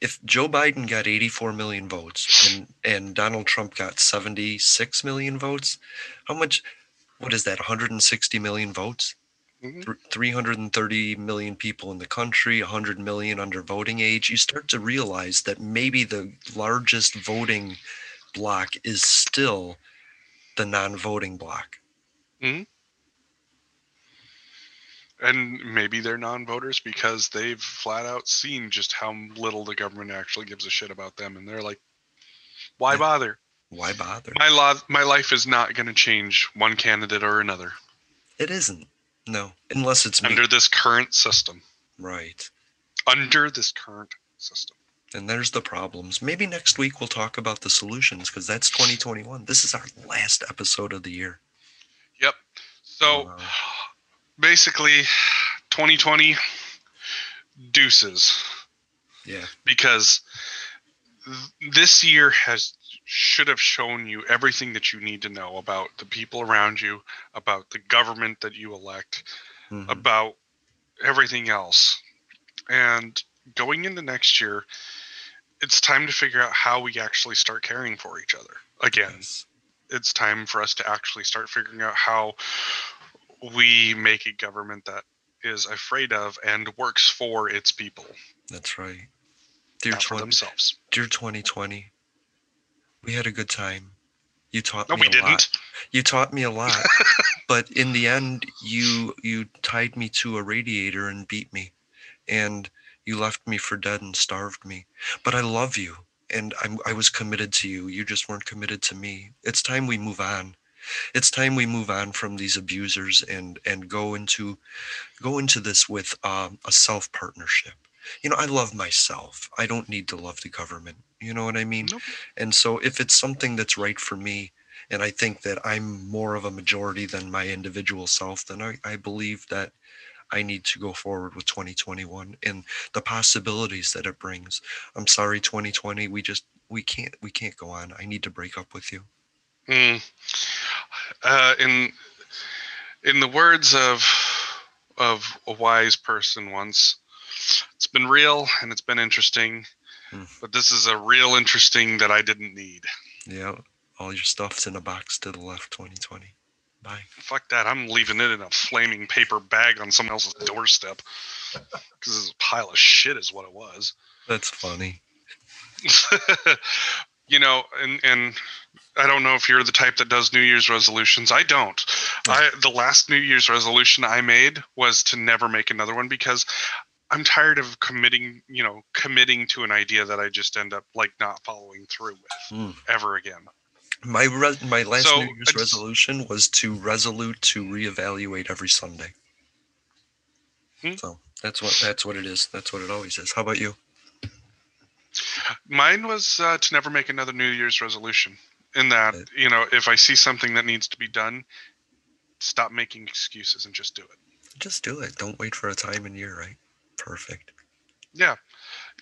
If Joe Biden got eighty-four million votes and, and Donald Trump got seventy-six million votes, how much, what is that, one hundred sixty million votes? Mm-hmm. Th- three hundred thirty million people in the country, one hundred million under voting age. You start to realize that maybe the largest voting block is still the non-voting block. Mm-hmm. And maybe they're non-voters because they've flat out seen just how little the government actually gives a shit about them. And they're like, why bother? Why bother? My, lo- my life is not going to change one candidate or another. It isn't. No. Unless it's me. Under this current system. Right. Under this current system. And there's the problems. Maybe next week we'll talk about the solutions, because that's twenty twenty-one. This is our last episode of the year. Yep. So... Uh, Basically, twenty twenty, deuces. Yeah. Because th- this year has should have shown you everything that you need to know about the people around you, about the government that you elect, mm-hmm. about everything else. And going into next year, it's time to figure out how we actually start caring for each other again. Yes. It's time for us to actually start figuring out how we make a government that is afraid of and works for its people. That's right. Dear Not twenty, for themselves. Dear twenty twenty, we had a good time. You taught no, me we a didn't. lot. You taught me a lot, but in the end, you you tied me to a radiator and beat me, and you left me for dead and starved me. But I love you, and I'm, I was committed to you. You just weren't committed to me. It's time we move on. It's time we move on from these abusers and and go into go into this with um, a self partnership. You know, I love myself. I don't need to love the government. You know what I mean? Nope. And so if it's something that's right for me, and I think that I'm more of a majority than my individual self, then I, I believe that I need to go forward with twenty twenty-one and the possibilities that it brings. I'm sorry, twenty twenty, we just, we can't, we can't go on. I need to break up with you. Mm. Uh, in, in the words of, of a wise person once, it's been real and it's been interesting, mm. but this is a real interesting that I didn't need. Yeah, all your stuff's in a box to the left, twenty twenty. Bye. Fuck that. I'm leaving it in a flaming paper bag on someone else's doorstep because it's a pile of shit is what it was. That's funny. You know, and, and I don't know if you're the type that does New Year's resolutions. I don't. No. I, the last New Year's resolution I made was to never make another one because I'm tired of committing, you know, committing to an idea that I just end up like not following through with mm. ever again. My re- my last so, New Year's just, resolution was to resolute to reevaluate every Sunday. Hmm? So that's what that's what it is. That's what it always is. How about you? Mine was uh, to never make another New Year's resolution. In that, it, you know, if I see something that needs to be done, stop making excuses and just do it. Just do it. Don't wait for a time and year, right? Perfect. Yeah.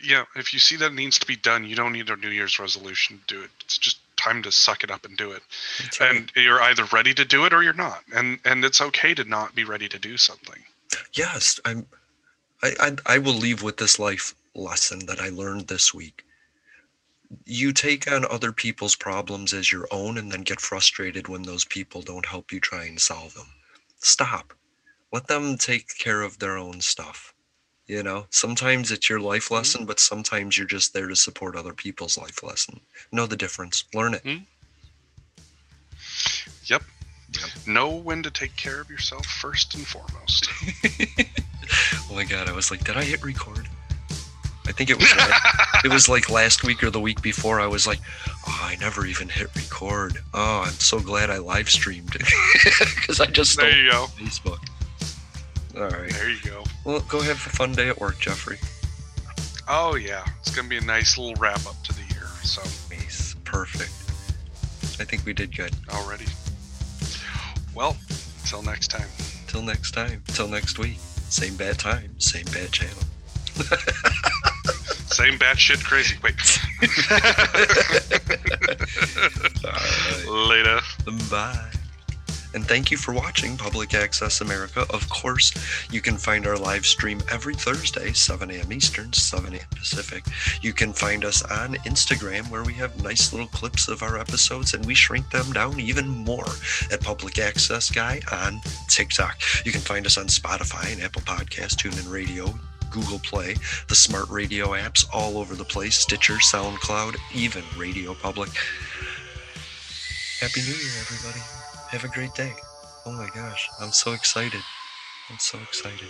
Yeah. If you see that it needs to be done, you don't need a New Year's resolution to do it. It's just time to suck it up and do it. That's right. And you're either ready to do it or you're not. And and it's okay to not be ready to do something. Yes. I'm I I, I will leave with this life lesson that I learned this week. You take on other people's problems as your own and then get frustrated when those people don't help you try and solve them. Stop. Let them take care of their own stuff. You know, sometimes it's your life lesson, mm-hmm. but sometimes you're just there to support other people's life lesson. Know the difference. Learn it. Mm-hmm. Yep. yep. Know when to take care of yourself first and foremost. Oh my God. I was like, did I hit record? I think it was, like, it was like last week or the week before. I was like, oh, I never even hit record. Oh, I'm so glad I live streamed it because I just stole there you go. Facebook. All right. There you go. Well, go have a fun day at work, Jeffrey. Oh, yeah. It's going to be a nice little wrap up to the year. So nice. Perfect. I think we did good. Already. Well, till next time. Till next time. Till next week. Same bad time. Same bad channel. Same bad shit crazy. Wait. All right. Later. Bye. And thank you for watching Public Access America. Of course, you can find our live stream every Thursday, seven a.m. Eastern, seven a.m. Pacific. You can find us on Instagram, where we have nice little clips of our episodes, and we shrink them down even more at Public Access Guy on TikTok. You can find us on Spotify and Apple Podcasts, TuneIn Radio, Google Play, the smart radio apps all over the place, Stitcher, SoundCloud, even Radio Public. Happy New Year, everybody. Have a great day. Oh my gosh, I'm so excited. I'm so excited.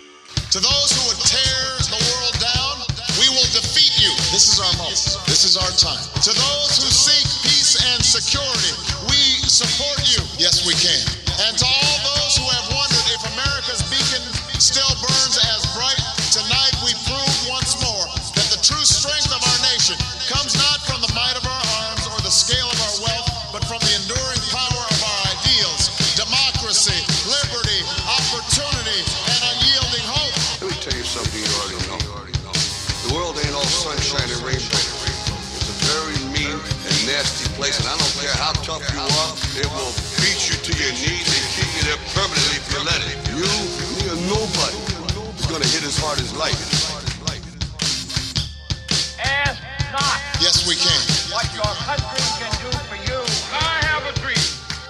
To those who would tear the world down, we will defeat you. This is our moment. This is our time. To those who seek peace and security, we support you. Yes, we can. And to all those who have wondered if America's beacon still burns as bright, tonight we prove once more that the true strength of our nation comes not from the might of our arms or the scale of our wealth, but from the enduring power of our ideals, democracy, liberty, opportunity, and unyielding hope. Let me tell you something you already know. You already know. The world ain't all sunshine and rainbow. It's a very mean and nasty place, and I don't care how tough you are, it will beat you to your knees and keep you there permanently if you let it. You, me, or nobody is going to hit as hard as life. Ask not. Yeah. Yes, we can. What your country can do for you. I have a dream.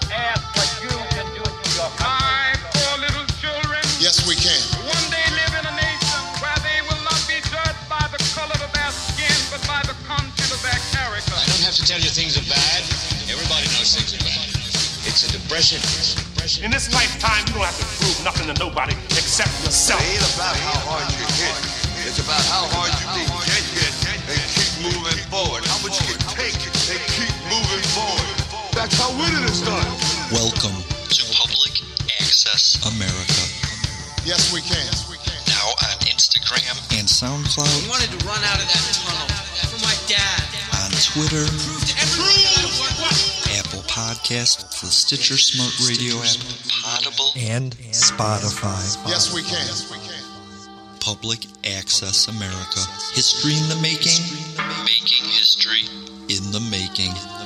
Ask what you can do for your country. My poor little children. Yes, we can. One day live in a nation where they will not be judged by the color of their skin, but by the content of their character. I don't have to tell you things are bad. Everybody knows things are bad. It's a depression. It's a depression. In this lifetime, you don't have to prove nothing to nobody except yourself. It ain't about how hard you hit. It's about how hard you can get and keep moving forward. How much you can take and keep moving forward. That's how winning is done. Welcome to Public Access America. Yes, we can. Now on Instagram and SoundCloud. I wanted to run out of that tunnel from my dad. On Twitter. Prove to everyone. Apple Podcasts, the Stitcher Smart Radio app, Potable, and Spotify. Yes, we can. Yes, we can. Public Access America. History in the making. Making history in the making.